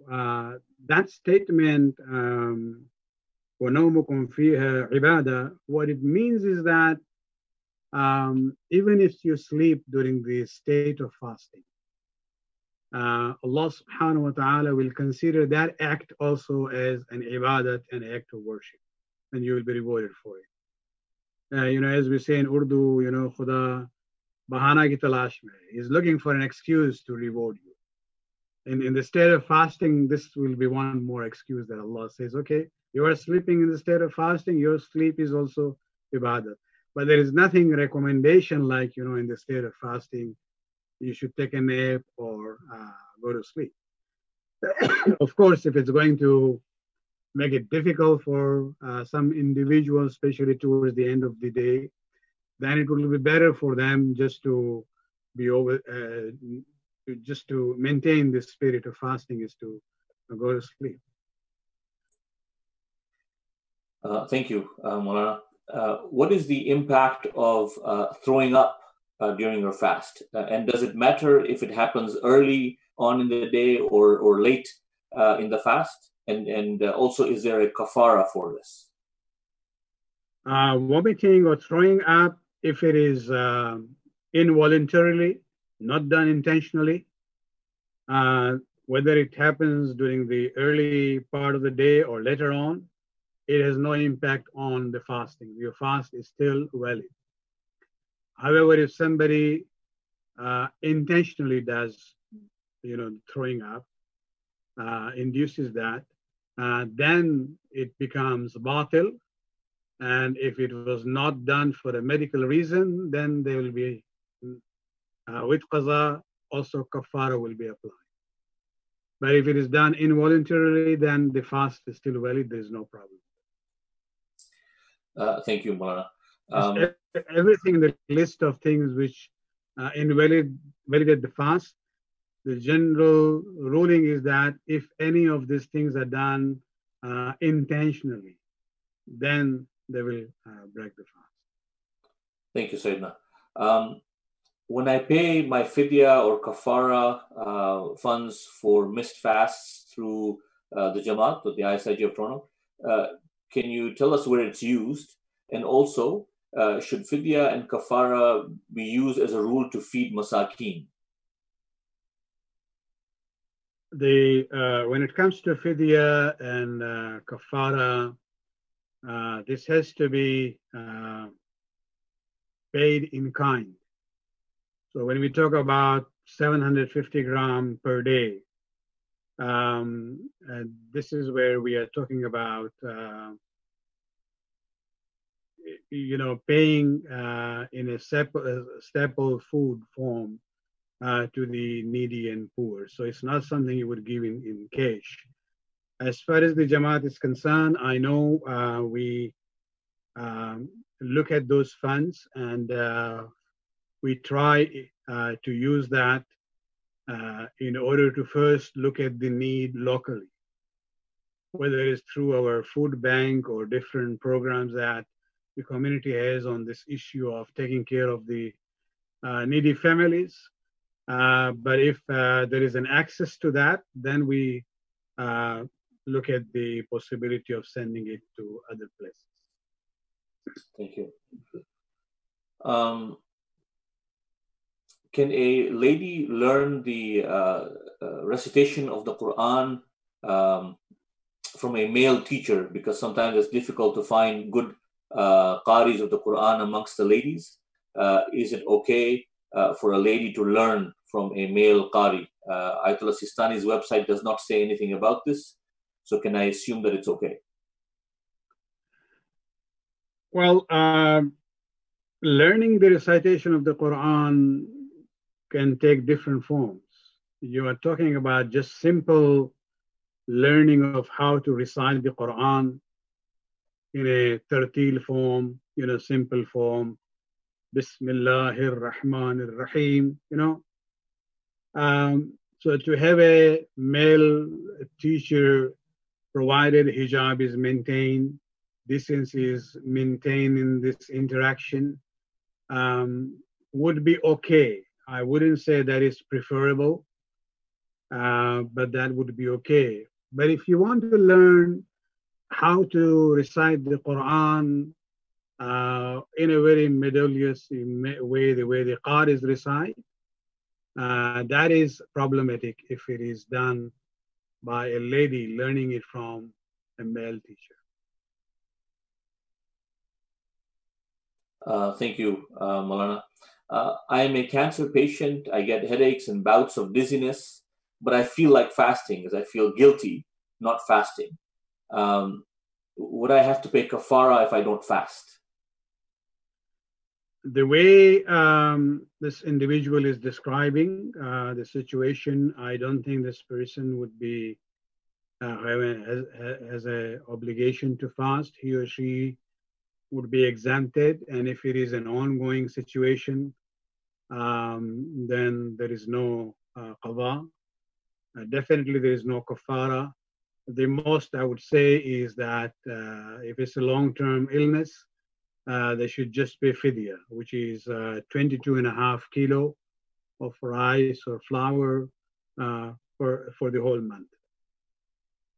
that statement, وَنَوْمُكُمْ فِيهَا عِبَادَةً, what it means is that even if you sleep during the state of fasting, Allah subhanahu wa ta'ala will consider that act also as an ibadat, an act of worship, and you will be rewarded for it. You know, as we say in Urdu, you know, Khuda bahana ki talash mein, he's looking for an excuse to reward you. In the state of fasting, this will be one more excuse that Allah says, okay, you are sleeping in the state of fasting, your sleep is also ibadat. But there is nothing recommendation like, you know, in the state of fasting, you should take a nap or go to sleep. Of course, if it's going to make it difficult for some individuals, especially towards the end of the day, then it will be better for them just to be over, just to maintain this spirit of fasting is to go to sleep. Thank you, Maulana. What is the impact of throwing up during your fast? And does it matter if it happens early on in the day or late in the fast? And also, is there a kafara for this? Vomiting or throwing up, if it is involuntarily, not done intentionally, whether it happens during the early part of the day or later on, it has no impact on the fasting. Your fast is still valid. However, if somebody intentionally does, you know, throwing up, induces that, then it becomes batil. And if it was not done for a medical reason, then there will be with qaza, also kafara will be applied. But if it is done involuntarily, then the fast is still valid. There is no problem. Thank you, Maulana. Everything in the list of things which invalidate the fast, the general ruling is that if any of these things are done intentionally, then they will break the fast. Thank you, Sayyidina. When I pay my fidya or kafara funds for missed fasts through the Jamaat or the ISIG of Toronto, can you tell us where it's used? And also, should fidya and kafara be used as a rule to feed masakeen? When it comes to fidya and kafara, this has to be paid in kind. So when we talk about 750 grams per day, this is where we are talking about, you know, paying in a staple food form to the needy and poor. So it's not something you would give in cash. As far as the Jamaat is concerned, I know we look at those funds and we try to use that in order to first look at the need locally, whether it's through our food bank or different programs that the community has on this issue of taking care of the needy families. But if there is an access to that, then we look at the possibility of sending it to other places. Thank you. Can a lady learn the recitation of the Quran from a male teacher, because sometimes it's difficult to find good qaris of the Quran amongst the ladies. Is it okay for a lady to learn from a male qari? Ayatollah Sistani's website does not say anything about this. So can I assume that it's okay? Well, learning the recitation of the Quran can take different forms. You are talking about just simple learning of how to recite the Quran in a tartil form, in a simple form. Bismillahir Rahmanir Rahim, you know. So to have a male teacher, provided hijab is maintained, distance is maintained in this interaction, would be okay. I wouldn't say that is preferable, but that would be okay. But if you want to learn how to recite the Quran in a very melodious way, the way the Qaris recite, that is problematic if it is done by a lady learning it from a male teacher. Thank you, Maulana. I am a cancer patient. I get headaches and bouts of dizziness, but I feel like fasting, as I feel guilty not fasting. Would I have to pay kafara if I don't fast? The way this individual is describing the situation, I don't think this person would be has an obligation to fast. He or she would be exempted, and if it is an ongoing situation, then there is no qada. Definitely there is no kafara. The most I would say is that if it's a long-term illness, there should just be fidya, which is 22.5 kg of rice or flour for the whole month.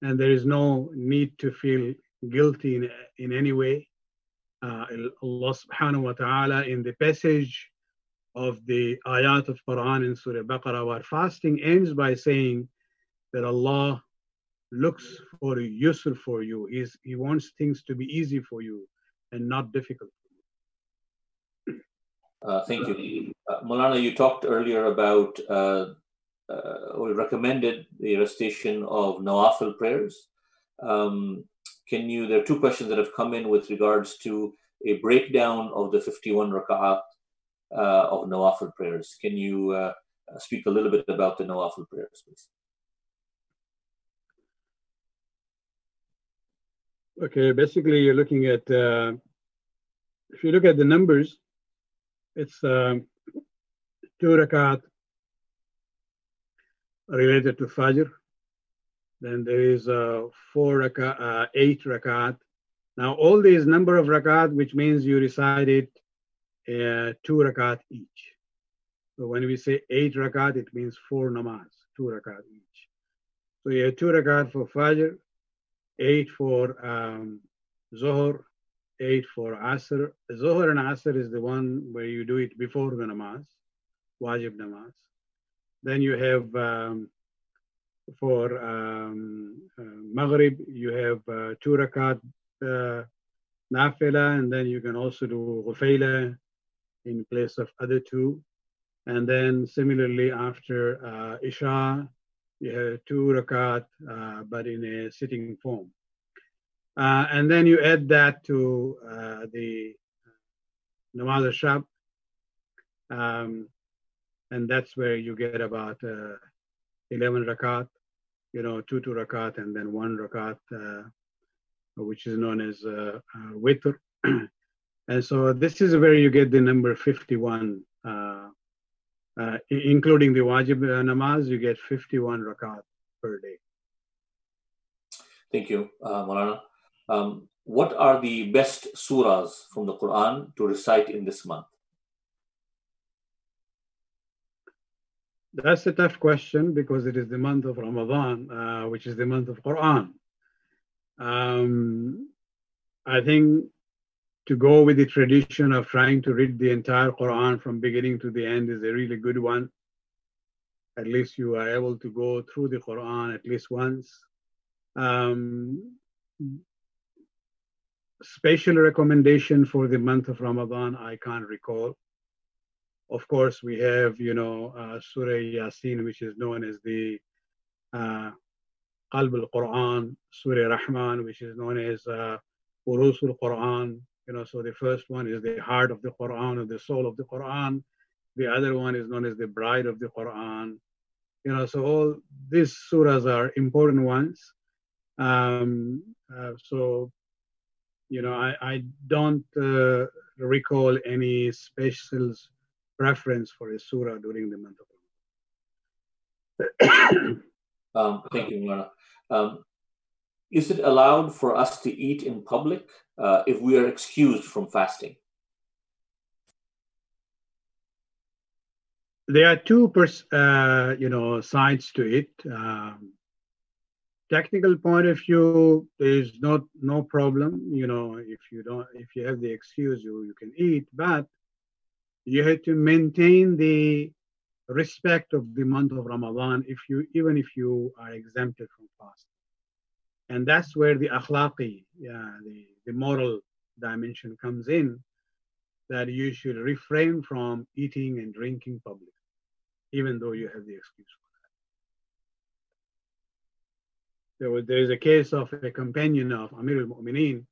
And there is no need to feel guilty in any way. Allah subhanahu wa ta'ala, in the passage of the ayat of Quran in Surah Baqarah, where fasting ends by saying that Allah looks for a yusr for you. He wants things to be easy for you and not difficult. Thank you. Maulana, you talked earlier about, we recommended the recitation of nawafil prayers. Can you, there are two questions that have come in with regards to a breakdown of the 51 raka'at of nawafil prayers. Can you speak a little bit about the nawafil prayers, please? Okay, basically you're looking at, if you look at the numbers, it's 2 raka'at related to Fajr. Then there is 8 raka'at. Now all these number of raka'at, which means you recited 2 raka'at each. So when we say 8 raka'at, it means 4 namaz, 2 raka'at each. So you have 2 raka'at for Fajr, 8 for Zuhr, 8 for Asr. Zuhr and Asr is the one where you do it before the namaz, wajib namaz. Then you have for Maghrib, you have 2 rakat nafila, and then you can also do ghufayla in place of other 2. And then similarly after Isha, you have 2 rakat, but in a sitting form. And then you add that to the namaz al-shab, and that's where you get about 11 rakat, you know, 2 rakat, and then 1 rakat, which is known as witr. And so this is where you get the number 51, including the wajib namaz, you get 51 rakat per day. Thank you, Maulana. What are the best surahs from the Quran to recite in this month? That's a tough question because it is the month of Ramadan, which is the month of Quran. I think to go with the tradition of trying to read the entire Quran from beginning to the end is a really good one. at least you are able to go through the Quran at least once. Special recommendation for the month of Ramadan, I can't recall. Of course, we have, Surah Yasin, which is known as the Qalb al-Quran, Surah Rahman, which is known as Urus al-Quran. So the first one is the heart of the Quran or the soul of the Quran. The other one is known as the bride of the Quran. So all these surahs are important ones. I don't recall any special preference for a surah during the month of Ramadan. Thank you, Maulana. Is it allowed for us to eat in public if we are excused from fasting? There are two sides to it. Technical point of view, there is no problem. If you have the excuse, you can eat, but you have to maintain the respect of the month of Ramadan even if you are exempted from fasting. And that's where the akhlaqi, the moral dimension comes in, that you should refrain from eating and drinking publicly, even though you have the excuse for that. There is a case of a companion of Amir al-Mu'minin.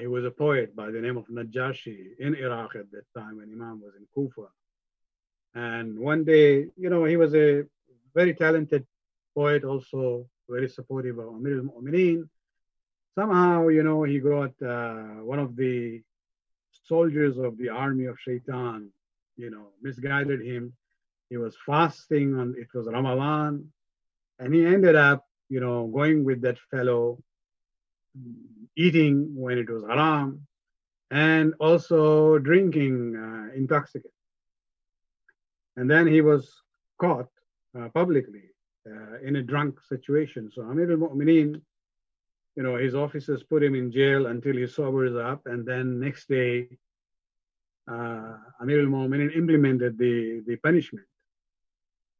He was a poet by the name of Najashi in Iraq at that time when Imam was in Kufa. And one day, he was a very talented poet, also very supportive of Amir al-Mu'minin. Somehow, he got one of the soldiers of the army of Shaitan, misguided him. He was fasting, it was Ramadan, and he ended up, going with that fellow, eating when it was haram, and also drinking intoxicant. And then he was caught publicly in a drunk situation. So Amir al-Mu'minin, his officers put him in jail until he sobers up. And then next day, Amir al-Mu'minin implemented the punishment.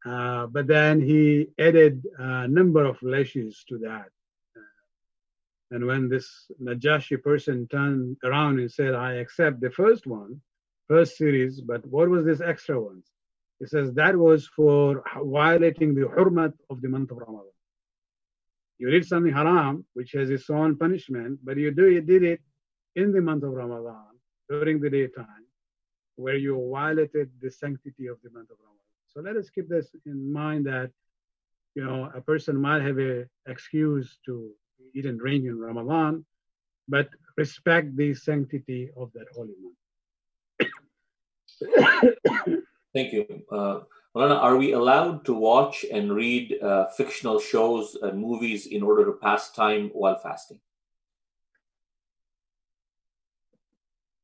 But then he added a number of lashes to that. And when this Najashi person turned around and said, I accept the first series, but what was this extra one? He says, that was for violating the hurmat of the month of Ramadan. You did something haram, which has its own punishment, but you did it in the month of Ramadan, during the daytime, where you violated the sanctity of the month of Ramadan. So let us keep this in mind that, a person might have an excuse to eat and drink in Ramadan, but respect the sanctity of that holy month. Thank you. Maulana, are we allowed to watch and read fictional shows and movies in order to pass time while fasting?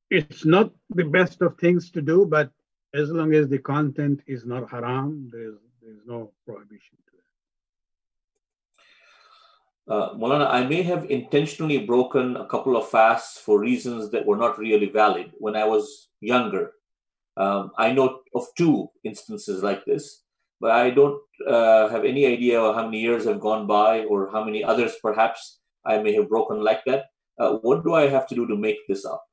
It's not the best of things to do, but as long as the content is not haram, there's no prohibition to that. Maulana, I may have intentionally broken a couple of fasts for reasons that were not really valid when I was younger. I know of two instances like this, but I don't have any idea how many years have gone by or how many others perhaps I may have broken like that. What do I have to do to make this up?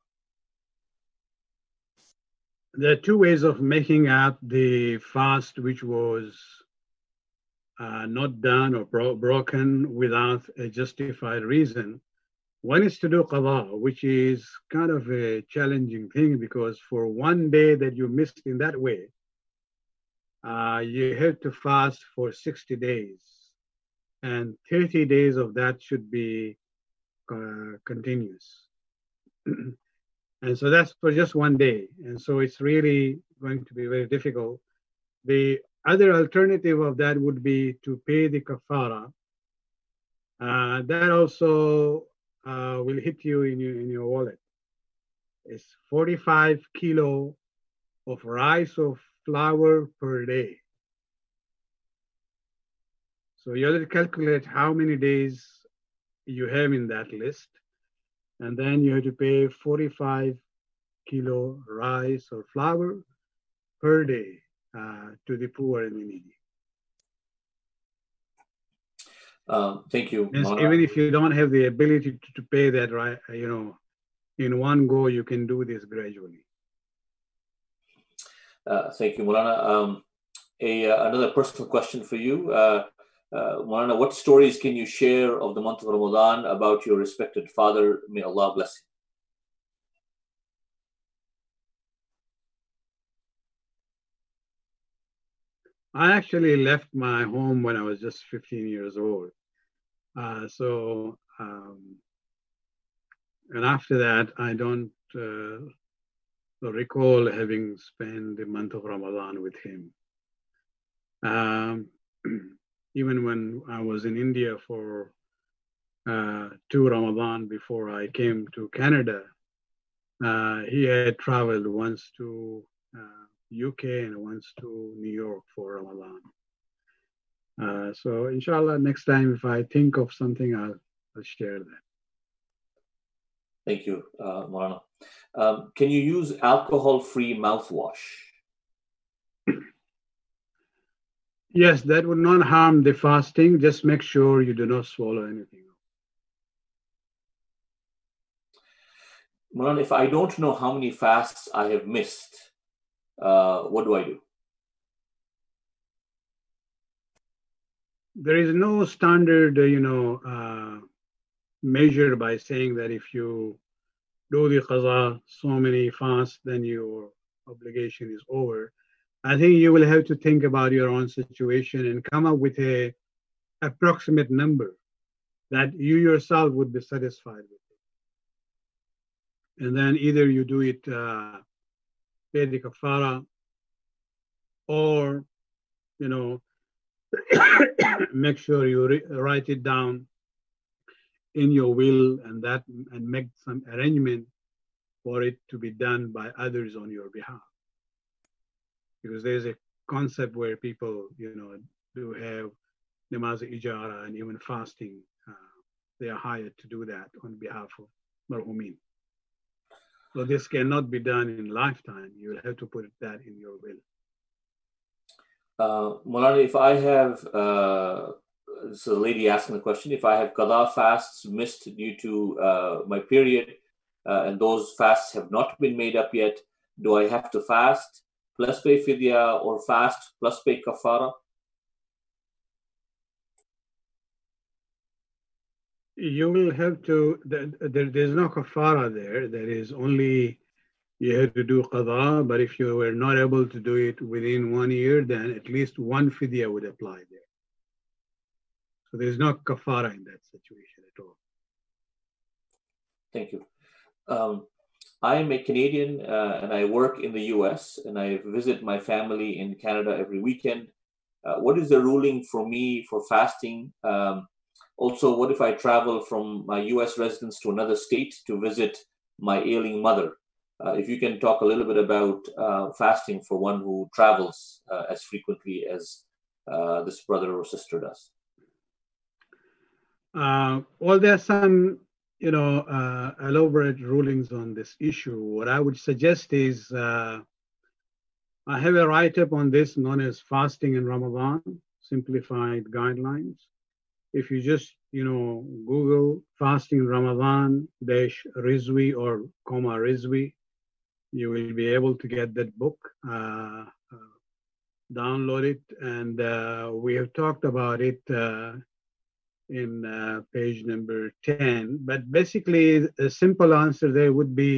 There are two ways of making up the fast which was not done or broken without a justified reason. One is to do qada, which is kind of a challenging thing because for one day that you missed in that way, you have to fast for 60 days. And 30 days of that should be continuous. And so that's for just one day. And so it's really going to be very difficult. The other alternative of that would be to pay the kafara. That also will hit you in your wallet. It's 45 kilo of rice or flour per day. So you have to calculate how many days you have in that list. And then you have to pay 45 kilo rice or flour per day. to the poor and the needy. Thank you. Yes, even if you don't have the ability to pay that, right, you know, in one go, you can do this gradually. Thank you, Maulana. Another personal question for you. Maulana, what stories can you share of the month of Ramadan about your respected father? May Allah bless him. I actually left my home when I was just 15 years old. And after that, I don't recall having spent the month of Ramadan with him. Even when I was in India for two Ramadan before I came to Canada, he had traveled once to UK and once to New York for Ramadan. So inshallah, next time, if I think of something, I'll share that. Thank you, Maulana. Can you use alcohol-free mouthwash? Yes, that would not harm the fasting. Just make sure you do not swallow anything. Maulana, if I don't know how many fasts I have missed, what do I do? There is no standard, measure by saying that if you do the qaza so many fasts, then your obligation is over. I think you will have to think about your own situation and come up with an approximate number that you yourself would be satisfied with. And then either you do it pay the kafara, or, make sure you write it down in your will and make some arrangement for it to be done by others on your behalf. Because there's a concept where people, do have namaz ijara and even fasting. They are hired to do that on behalf of marhumin. So this cannot be done in lifetime. You will have to put that in your will. Maulana, if I have, so the lady asking the question, if I have qada fasts missed due to my period, and those fasts have not been made up yet, do I have to fast plus pay fidya or fast plus pay kafara? You will have to, there's no kafara there. There is only, you have to do qada, but if you were not able to do it within 1 year, then at least one fidya would apply there. So there's no kafara in that situation at all. Thank you. I'm a Canadian and I work in the US and I visit my family in Canada every weekend. What is the ruling for me for fasting? Also, what if I travel from my US residence to another state to visit my ailing mother? If you can talk a little bit about fasting for one who travels as frequently as this brother or sister does. Well, there are some, elaborate rulings on this issue. What I would suggest is, I have a write-up on this known as Fasting in Ramadan, Simplified Guidelines. If you just, Google Fasting in Ramadan -Rizvi or -Rizvi, you will be able to get that book, download it. And we have talked about it in page number 10. But basically, a simple answer there would be,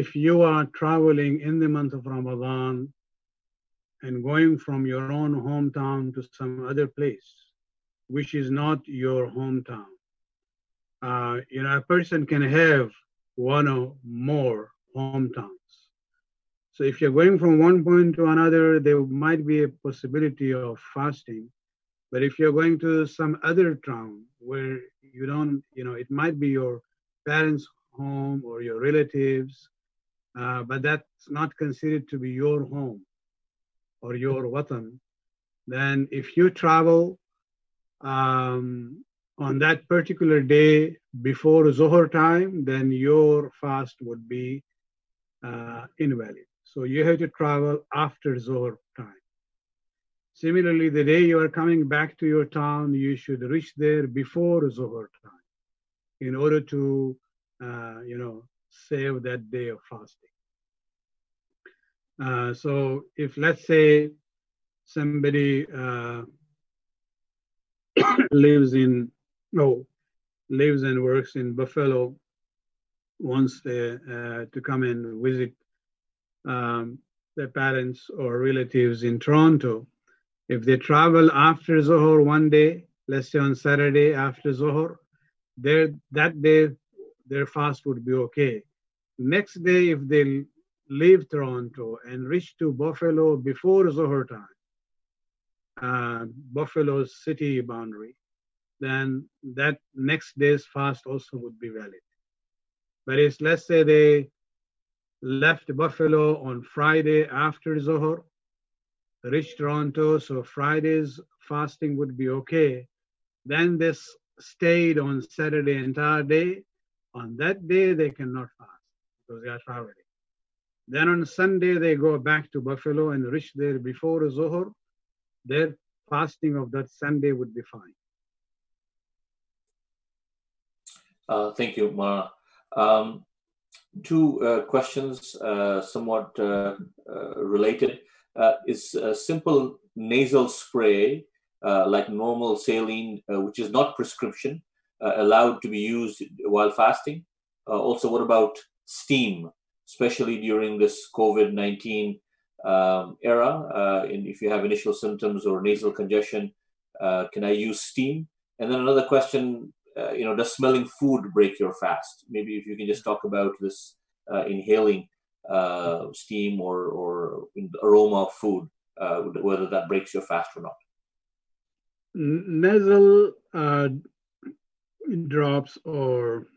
if you are traveling in the month of Ramadan and going from your own hometown to some other place, which is not your hometown, a person can have one or more hometowns. So if you're going from one point to another, there might be a possibility of fasting. But if you're going to some other town where you don't, it might be your parents' home or your relatives, but that's not considered to be your home or your watan, then if you travel on that particular day before Zuhr time, then your fast would be invalid. So you have to travel after Zohr time. Similarly, the day you are coming back to your town, you should reach there before Zohr time in order to, save that day of fasting. So if, let's say, somebody lives and works in Buffalo, wants to come and visit their parents or relatives in Toronto. If they travel after Zohor one day, let's say on Saturday after Zohor, that day their fast would be okay. Next day, if they leave Toronto and reach to Buffalo before Zohor time, Buffalo's city boundary, then that next day's fast also would be valid. But it's, let's say they left Buffalo on Friday after Zohor, reached Toronto, so Friday's fasting would be okay. Then they stayed on Saturday entire day. On that day, they cannot fast because they are traveling. Then on Sunday, they go back to Buffalo and reach there before Zohor. Their fasting of that Sunday would be fine. Thank you, Maulana. Two questions, somewhat related. Is a simple nasal spray, like normal saline, which is not prescription, allowed to be used while fasting? Also, what about steam, especially during this COVID-19 era? And if you have initial symptoms or nasal congestion, can I use steam? And then another question, does smelling food break your fast? Maybe if you can just talk about this inhaling steam or aroma of food, whether that breaks your fast or not. Nasal drops or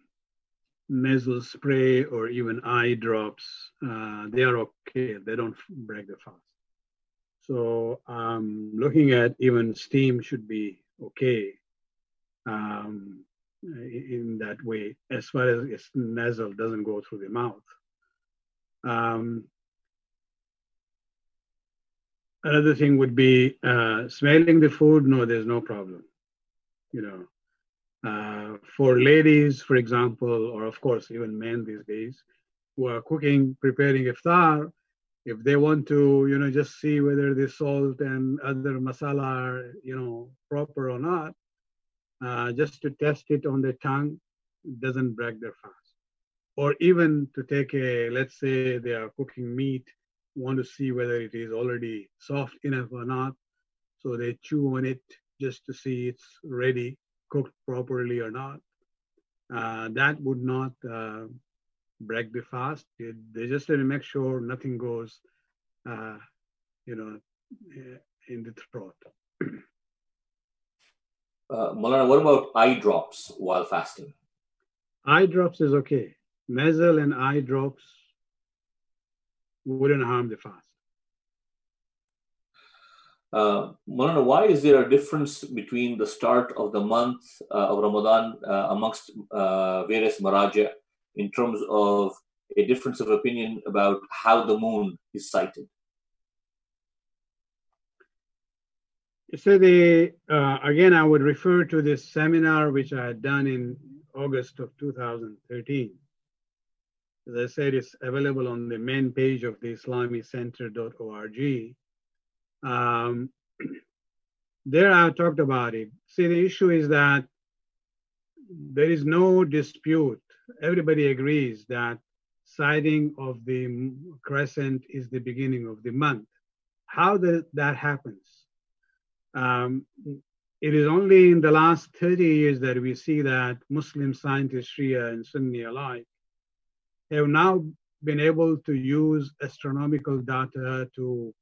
nasal spray or even eye drops, they are okay. They don't break the fast. So looking at even steam should be okay in that way, as far as its nasal doesn't go through the mouth. Another thing would be smelling the food. No, there's no problem. For ladies, for example, or of course, even men these days who are cooking, preparing iftar, if they want to, just see whether the salt and other masala are, proper or not, just to test it on the tongue, it doesn't break their fast. Or even to take let's say they are cooking meat, want to see whether it is already soft enough or not. So they chew on it just to see it's ready, cooked properly or not. That would not break the fast. They just have to make sure nothing goes, in the throat. Maulana, what about eye drops while fasting? Eye drops is okay. Nasal and eye drops wouldn't harm the fast. Maulana, why is there a difference between the start of the month of Ramadan amongst various marajah in terms of a difference of opinion about how the moon is sighted? So again, I would refer to this seminar which I had done in August of 2013. As I said, it's available on the main page of the islamicenter.org. There I talked about it. See, the issue is that there is no dispute. Everybody agrees that sighting of the crescent is the beginning of the month. How that happens? It is only in the last 30 years that we see that Muslim scientists, Shia and Sunni alike, have now been able to use astronomical data to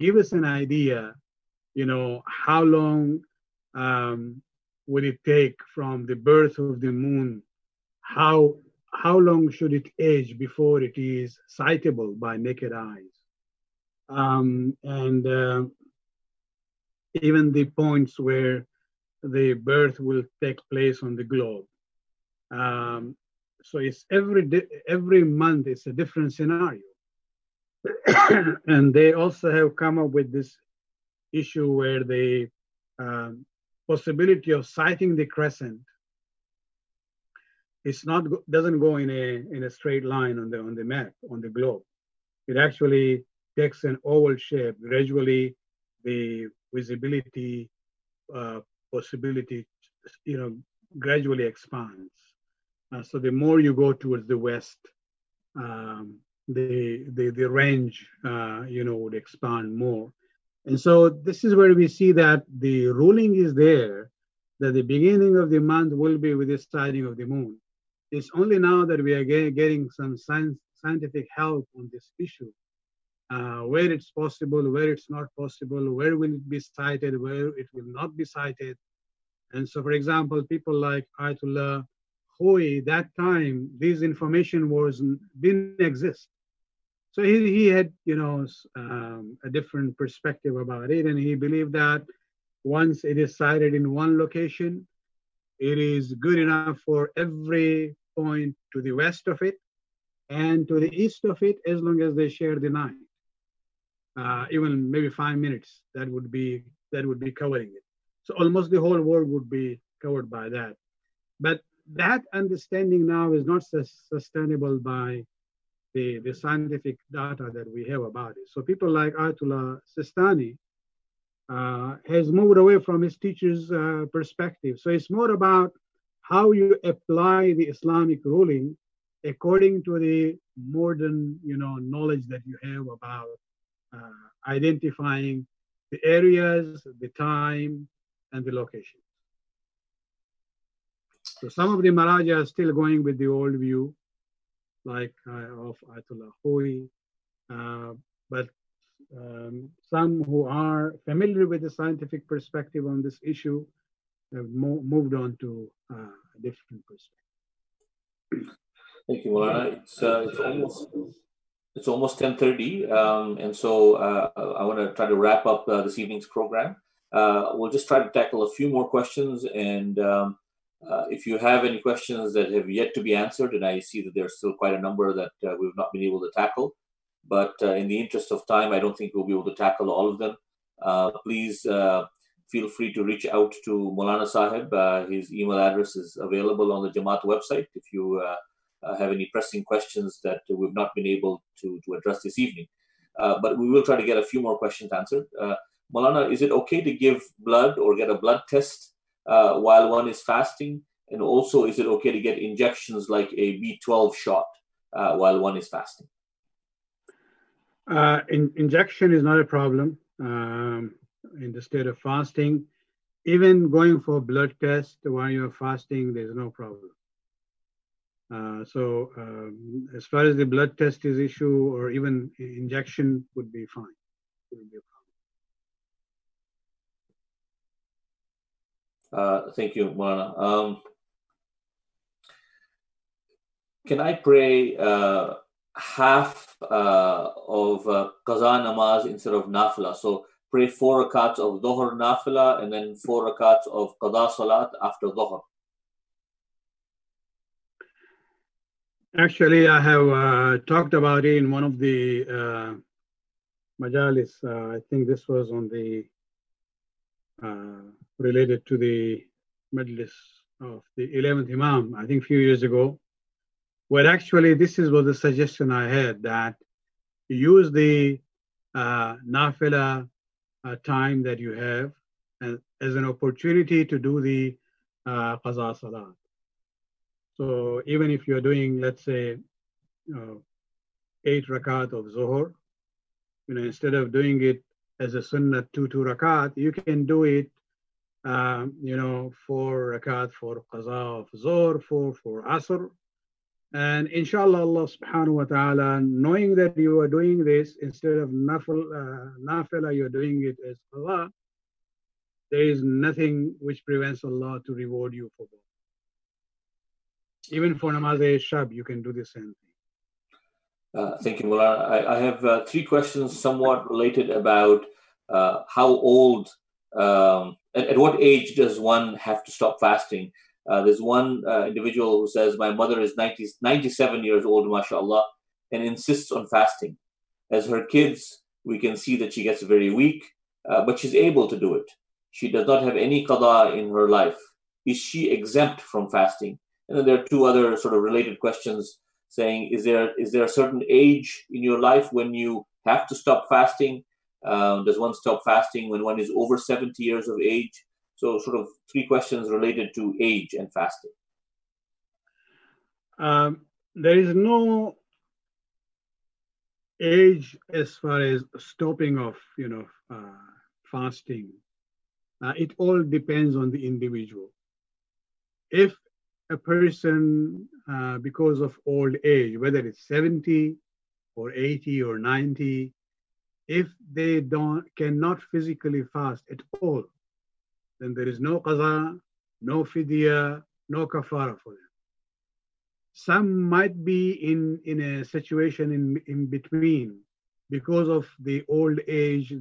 give us an idea, how long would it take from the birth of the moon? How long should it age before it is sightable by naked eyes? Even the points where the birth will take place on the globe. So it's every month, it's a different scenario. And they also have come up with this issue where the possibility of sighting the crescent, it's not, doesn't go in a straight line on the map, on the globe. It actually takes an oval shape. Gradually, the visibility possibility, gradually expands. So the more you go towards the west, the range, would expand more. And so this is where we see that the ruling is there, that the beginning of the month will be with the sighting of the moon. It's only now that we are getting some scientific help on this issue, where it's possible, where it's not possible, where will it be sighted, where it will not be sighted. And so, for example, people like Ayatollah Khoei, that time, this information didn't exist. So he had, a different perspective about it, and he believed that once it is sighted in one location, it is good enough for every point to the west of it and to the east of it, as long as they share the night. Even maybe 5 minutes, that would be covering it. So almost the whole world would be covered by that. But that understanding now is not sustainable by the scientific data that we have about it. So people like Ayatollah Sistani has moved away from his teacher's perspective. So it's more about how you apply the Islamic ruling according to the modern, knowledge that you have about identifying the areas, the time, and the location. So some of the Maharaja are still going with the old view, like of Ayatollah Khoei, but some who are familiar with the scientific perspective on this issue have moved on to a different perspective. Thank you, Maulana. It's almost 10:30, and so I want to try to wrap up this evening's program. We'll just try to tackle a few more questions, and if you have any questions that have yet to be answered, and I see that there's still quite a number that we've not been able to tackle, but in the interest of time, I don't think we'll be able to tackle all of them. Please feel free to reach out to Maulana Sahib. His email address is available on the Jamaat website if you have any pressing questions that we've not been able to address this evening. But we will try to get a few more questions answered. Maulana, is it okay to give blood or get a blood test while one is fasting? And also, is it okay to get injections like a B12 shot while one is fasting? Injection is not a problem in the state of fasting. Even going for a blood test while you're fasting, there's no problem. So as far as the blood test is issue, or even injection would be fine. It would be a problem. Thank you, Maulana. Can I pray half of qaza namaz instead of nafila? So pray 4 rakats of dhuhr nafila and then 4 rakats of qaza salat after dhuhr. Actually, I have talked about it in one of the majalis. I think this was on the related to the majlis of the 11th Imam, I think a few years ago, where actually was the suggestion I had, that you use the nafila time that you have as an opportunity to do the qaza salat. So even if you're doing, let's say, 8 rakat of zuhur, instead of doing it as a sunnah 2 rakat, you can do it, 4 rakat for qaza of zuhr, 4 for asr. And inshallah, Allah subhanahu wa ta'ala, knowing that you are doing this, instead of nafila, you're doing it as qaza, there is nothing which prevents Allah to reward you for that. Even for namaz-e-shab, you can do the same thing. Thank you, Maulana. I have 3 questions somewhat related about how old, at what age does one have to stop fasting? There's one individual who says, my mother is 97 years old, mashallah, and insists on fasting. As her kids, we can see that she gets very weak, but she's able to do it. She does not have any qada in her life. Is she exempt from fasting? And then there are two other sort of related questions saying, is there a certain age in your life when you have to stop fasting? Does one stop fasting when one is over 70 years of age? So sort of three questions related to age and fasting. There is no age as far as stopping of fasting. It all depends on the individual. If a person, because of old age, whether it's 70 or 80 or 90, if they cannot physically fast at all, then there is no qaza, no fidya, no kafara for them. Some might be in a situation in between. Because of the old age,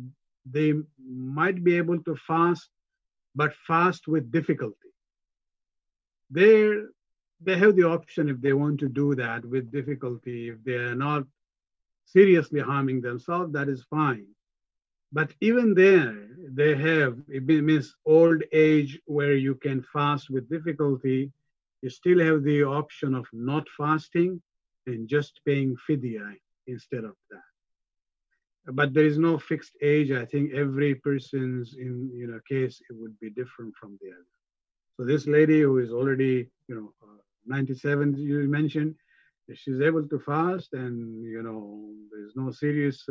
they might be able to fast, but fast with difficulty. They have the option if they want to do that with difficulty. If they are not seriously harming themselves, that is fine. But even there, they have, it means old age where you can fast with difficulty, you still have the option of not fasting and just paying fidya instead of that. But there is no fixed age. I think every person's case, it would be different from the other. So this lady who is already, 97, you mentioned, she's able to fast and, there's no serious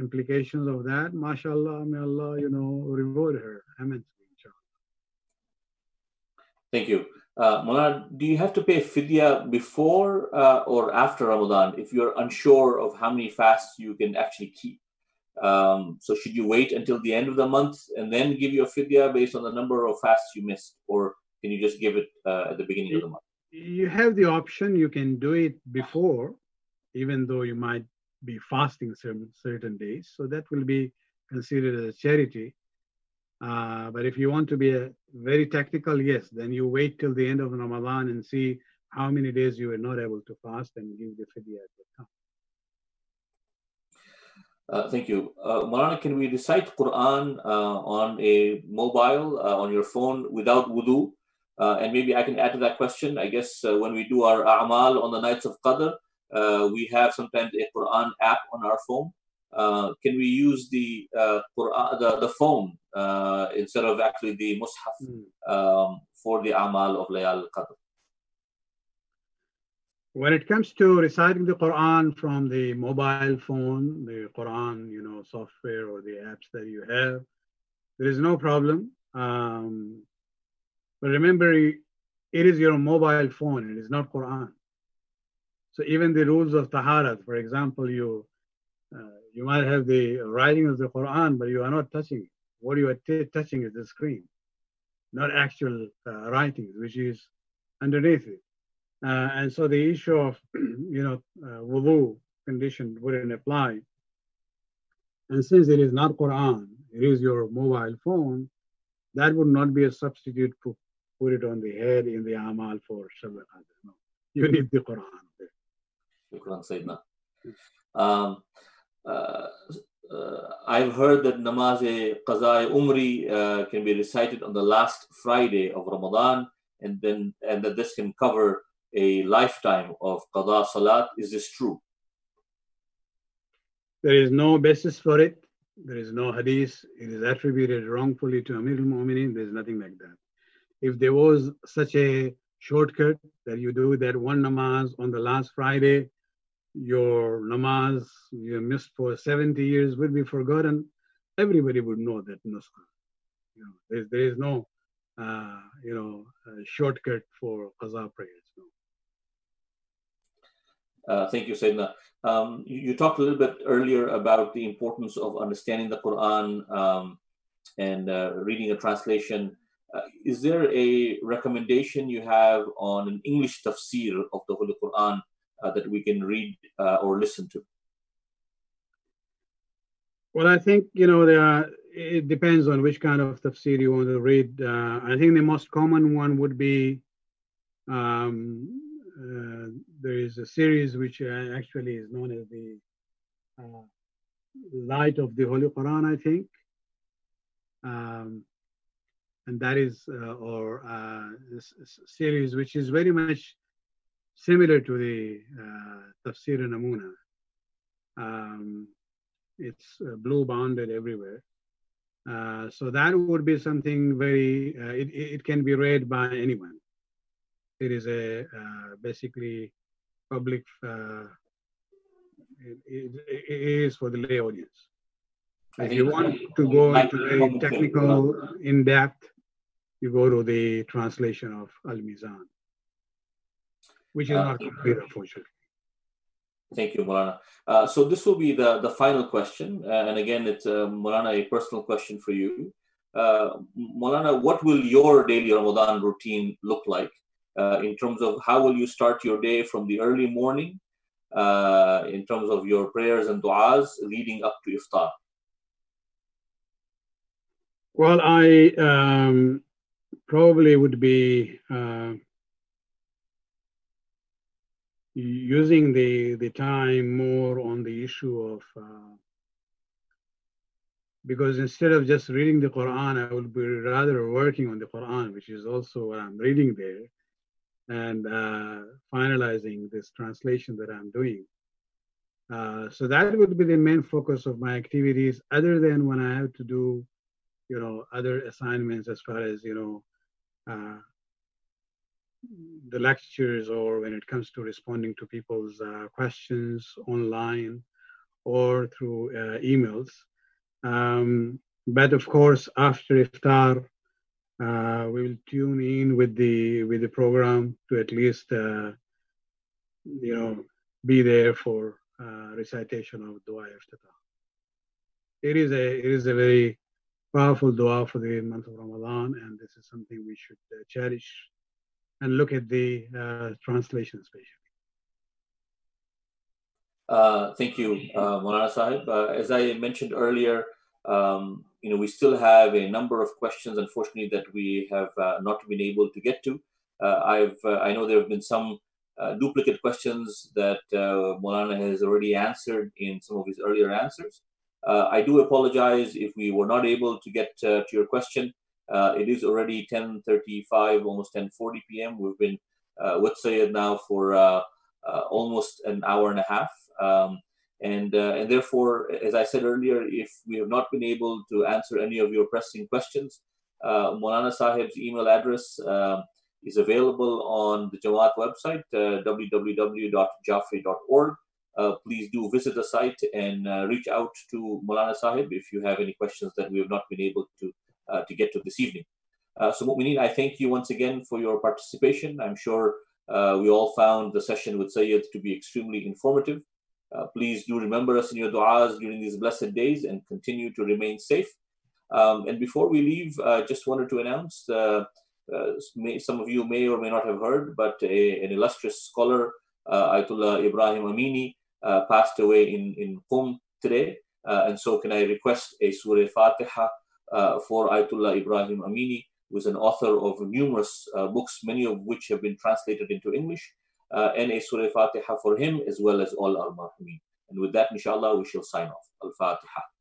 implications of that. MashaAllah, may Allah, reward her. Amen. Thank you. Maulana, do you have to pay fidya before or after Ramadan if you're unsure of how many fasts you can actually keep? So should you wait until the end of the month and then give your fidya based on the number of fasts you missed, or can you just give it at the beginning of the month? You have the option. You can do it before, even though you might be fasting certain days. So that will be considered as a charity. But if you want to be very tactical, yes, then you wait till the end of Ramadan and see how many days you were not able to fast and give the fidya at that time. Thank you. Maulana, can we recite Quran on a mobile, on your phone, without wudu? And maybe I can add to that question. I guess when we do our a'mal on the nights of Qadr, we have sometimes a Quran app on our phone. Can we use the phone instead of actually the mushaf for the a'mal of Laylat al-Qadr? When it comes to reciting the Quran from the mobile phone, the Quran, software or the apps that you have, there is no problem. But remember, it is your mobile phone. It is not Quran. So even the rules of taharat, for example, you might have the writing of the Quran, but you are not touching it. What you are touching is the screen, not actual writing, which is underneath it. And so the issue of, wudu condition wouldn't apply. And since it is not Quran, it is your mobile phone, that would not be a substitute to put it on the head in the amal for Shabbat. No, you need the Quran there. Shukran, Sayyidina. I've heard that namaz-e-qaza-e umri can be recited on the last Friday of Ramadan, and that this can cover a lifetime of qada salat. Is this true? There is no basis for it. There is no hadith. It is attributed wrongfully to Amir al-Mu'minin. There is nothing like that. If there was such a shortcut that you do that one namaz on the last Friday, your namaz you missed for 70 years would be forgotten. Everybody would know that nusqa. There is no shortcut for qaza prayers. Thank you, Sayyidina. You talked a little bit earlier about the importance of understanding the Quran and reading a translation. Is there a recommendation you have on an English tafsir of the Holy Quran that we can read or listen to? Well, I think, it depends on which kind of tafsir you want to read. I think the most common one would be there is a series which actually is known as the light of the Holy Quran, I think. And that is this series, which is very much similar to the Tafsir al-Namuna. It's blue bounded everywhere. So that would be something very, it can be read by anyone. It is a basically public, it is for the lay audience. If you want to go into very technical, in-depth, you go to the translation of Al-Mizan, which is not complete, unfortunately. Thank you, Maulana. So this will be the final question. And again, it's, Maulana, a personal question for you. Maulana, what will your daily Ramadan routine look like in terms of how will you start your day from the early morning in terms of your prayers and du'as leading up to iftar? Well, I probably would be using the time more on the issue of, because instead of just reading the Quran, I would be rather working on the Quran, which is also what I'm reading there, and finalizing this translation that I'm doing. So that would be the main focus of my activities, other than when I have to do, you know, other assignments as far as, you know, the lectures, or when it comes to responding to people's questions online or through emails. But of course, after iftar, we will tune in with the program to at least, you know, be there for recitation of dua iftitah. It is a very powerful dua for the month of Ramadan, and this is something we should cherish and look at the translation especially. Thank you, Maulana Sahib. As I mentioned earlier, you know, we still have a number of questions, unfortunately, that we have not been able to get to. I know there have been some duplicate questions that Maulana has already answered in some of his earlier answers. I do apologize if we were not able to get to your question. It is already 10:35, almost 10:40 p.m. We've been with Sayyid now for almost an hour and a half. And therefore, as I said earlier, if we have not been able to answer any of your pressing questions, Maulana Sahib's email address is available on the Jamaat website, www.jafri.org. Please do visit the site and reach out to Maulana Sahib if you have any questions that we have not been able to get to this evening. So Mu'mineen, I thank you once again for your participation. I'm sure we all found the session with Sayyid to be extremely informative. Please do remember us in your du'as during these blessed days and continue to remain safe. And before we leave, I just wanted to announce, some of you may or may not have heard, but an illustrious scholar, Ayatollah Ibrahim Amini, passed away in Qum today. And so can I request a Surah Fatiha for Ayatollah Ibrahim Amini, who is an author of numerous books, many of which have been translated into English, and a Surah Fatiha for him, as well as all our Marhameen. And with that, inshallah, we shall sign off. Al-Fatiha.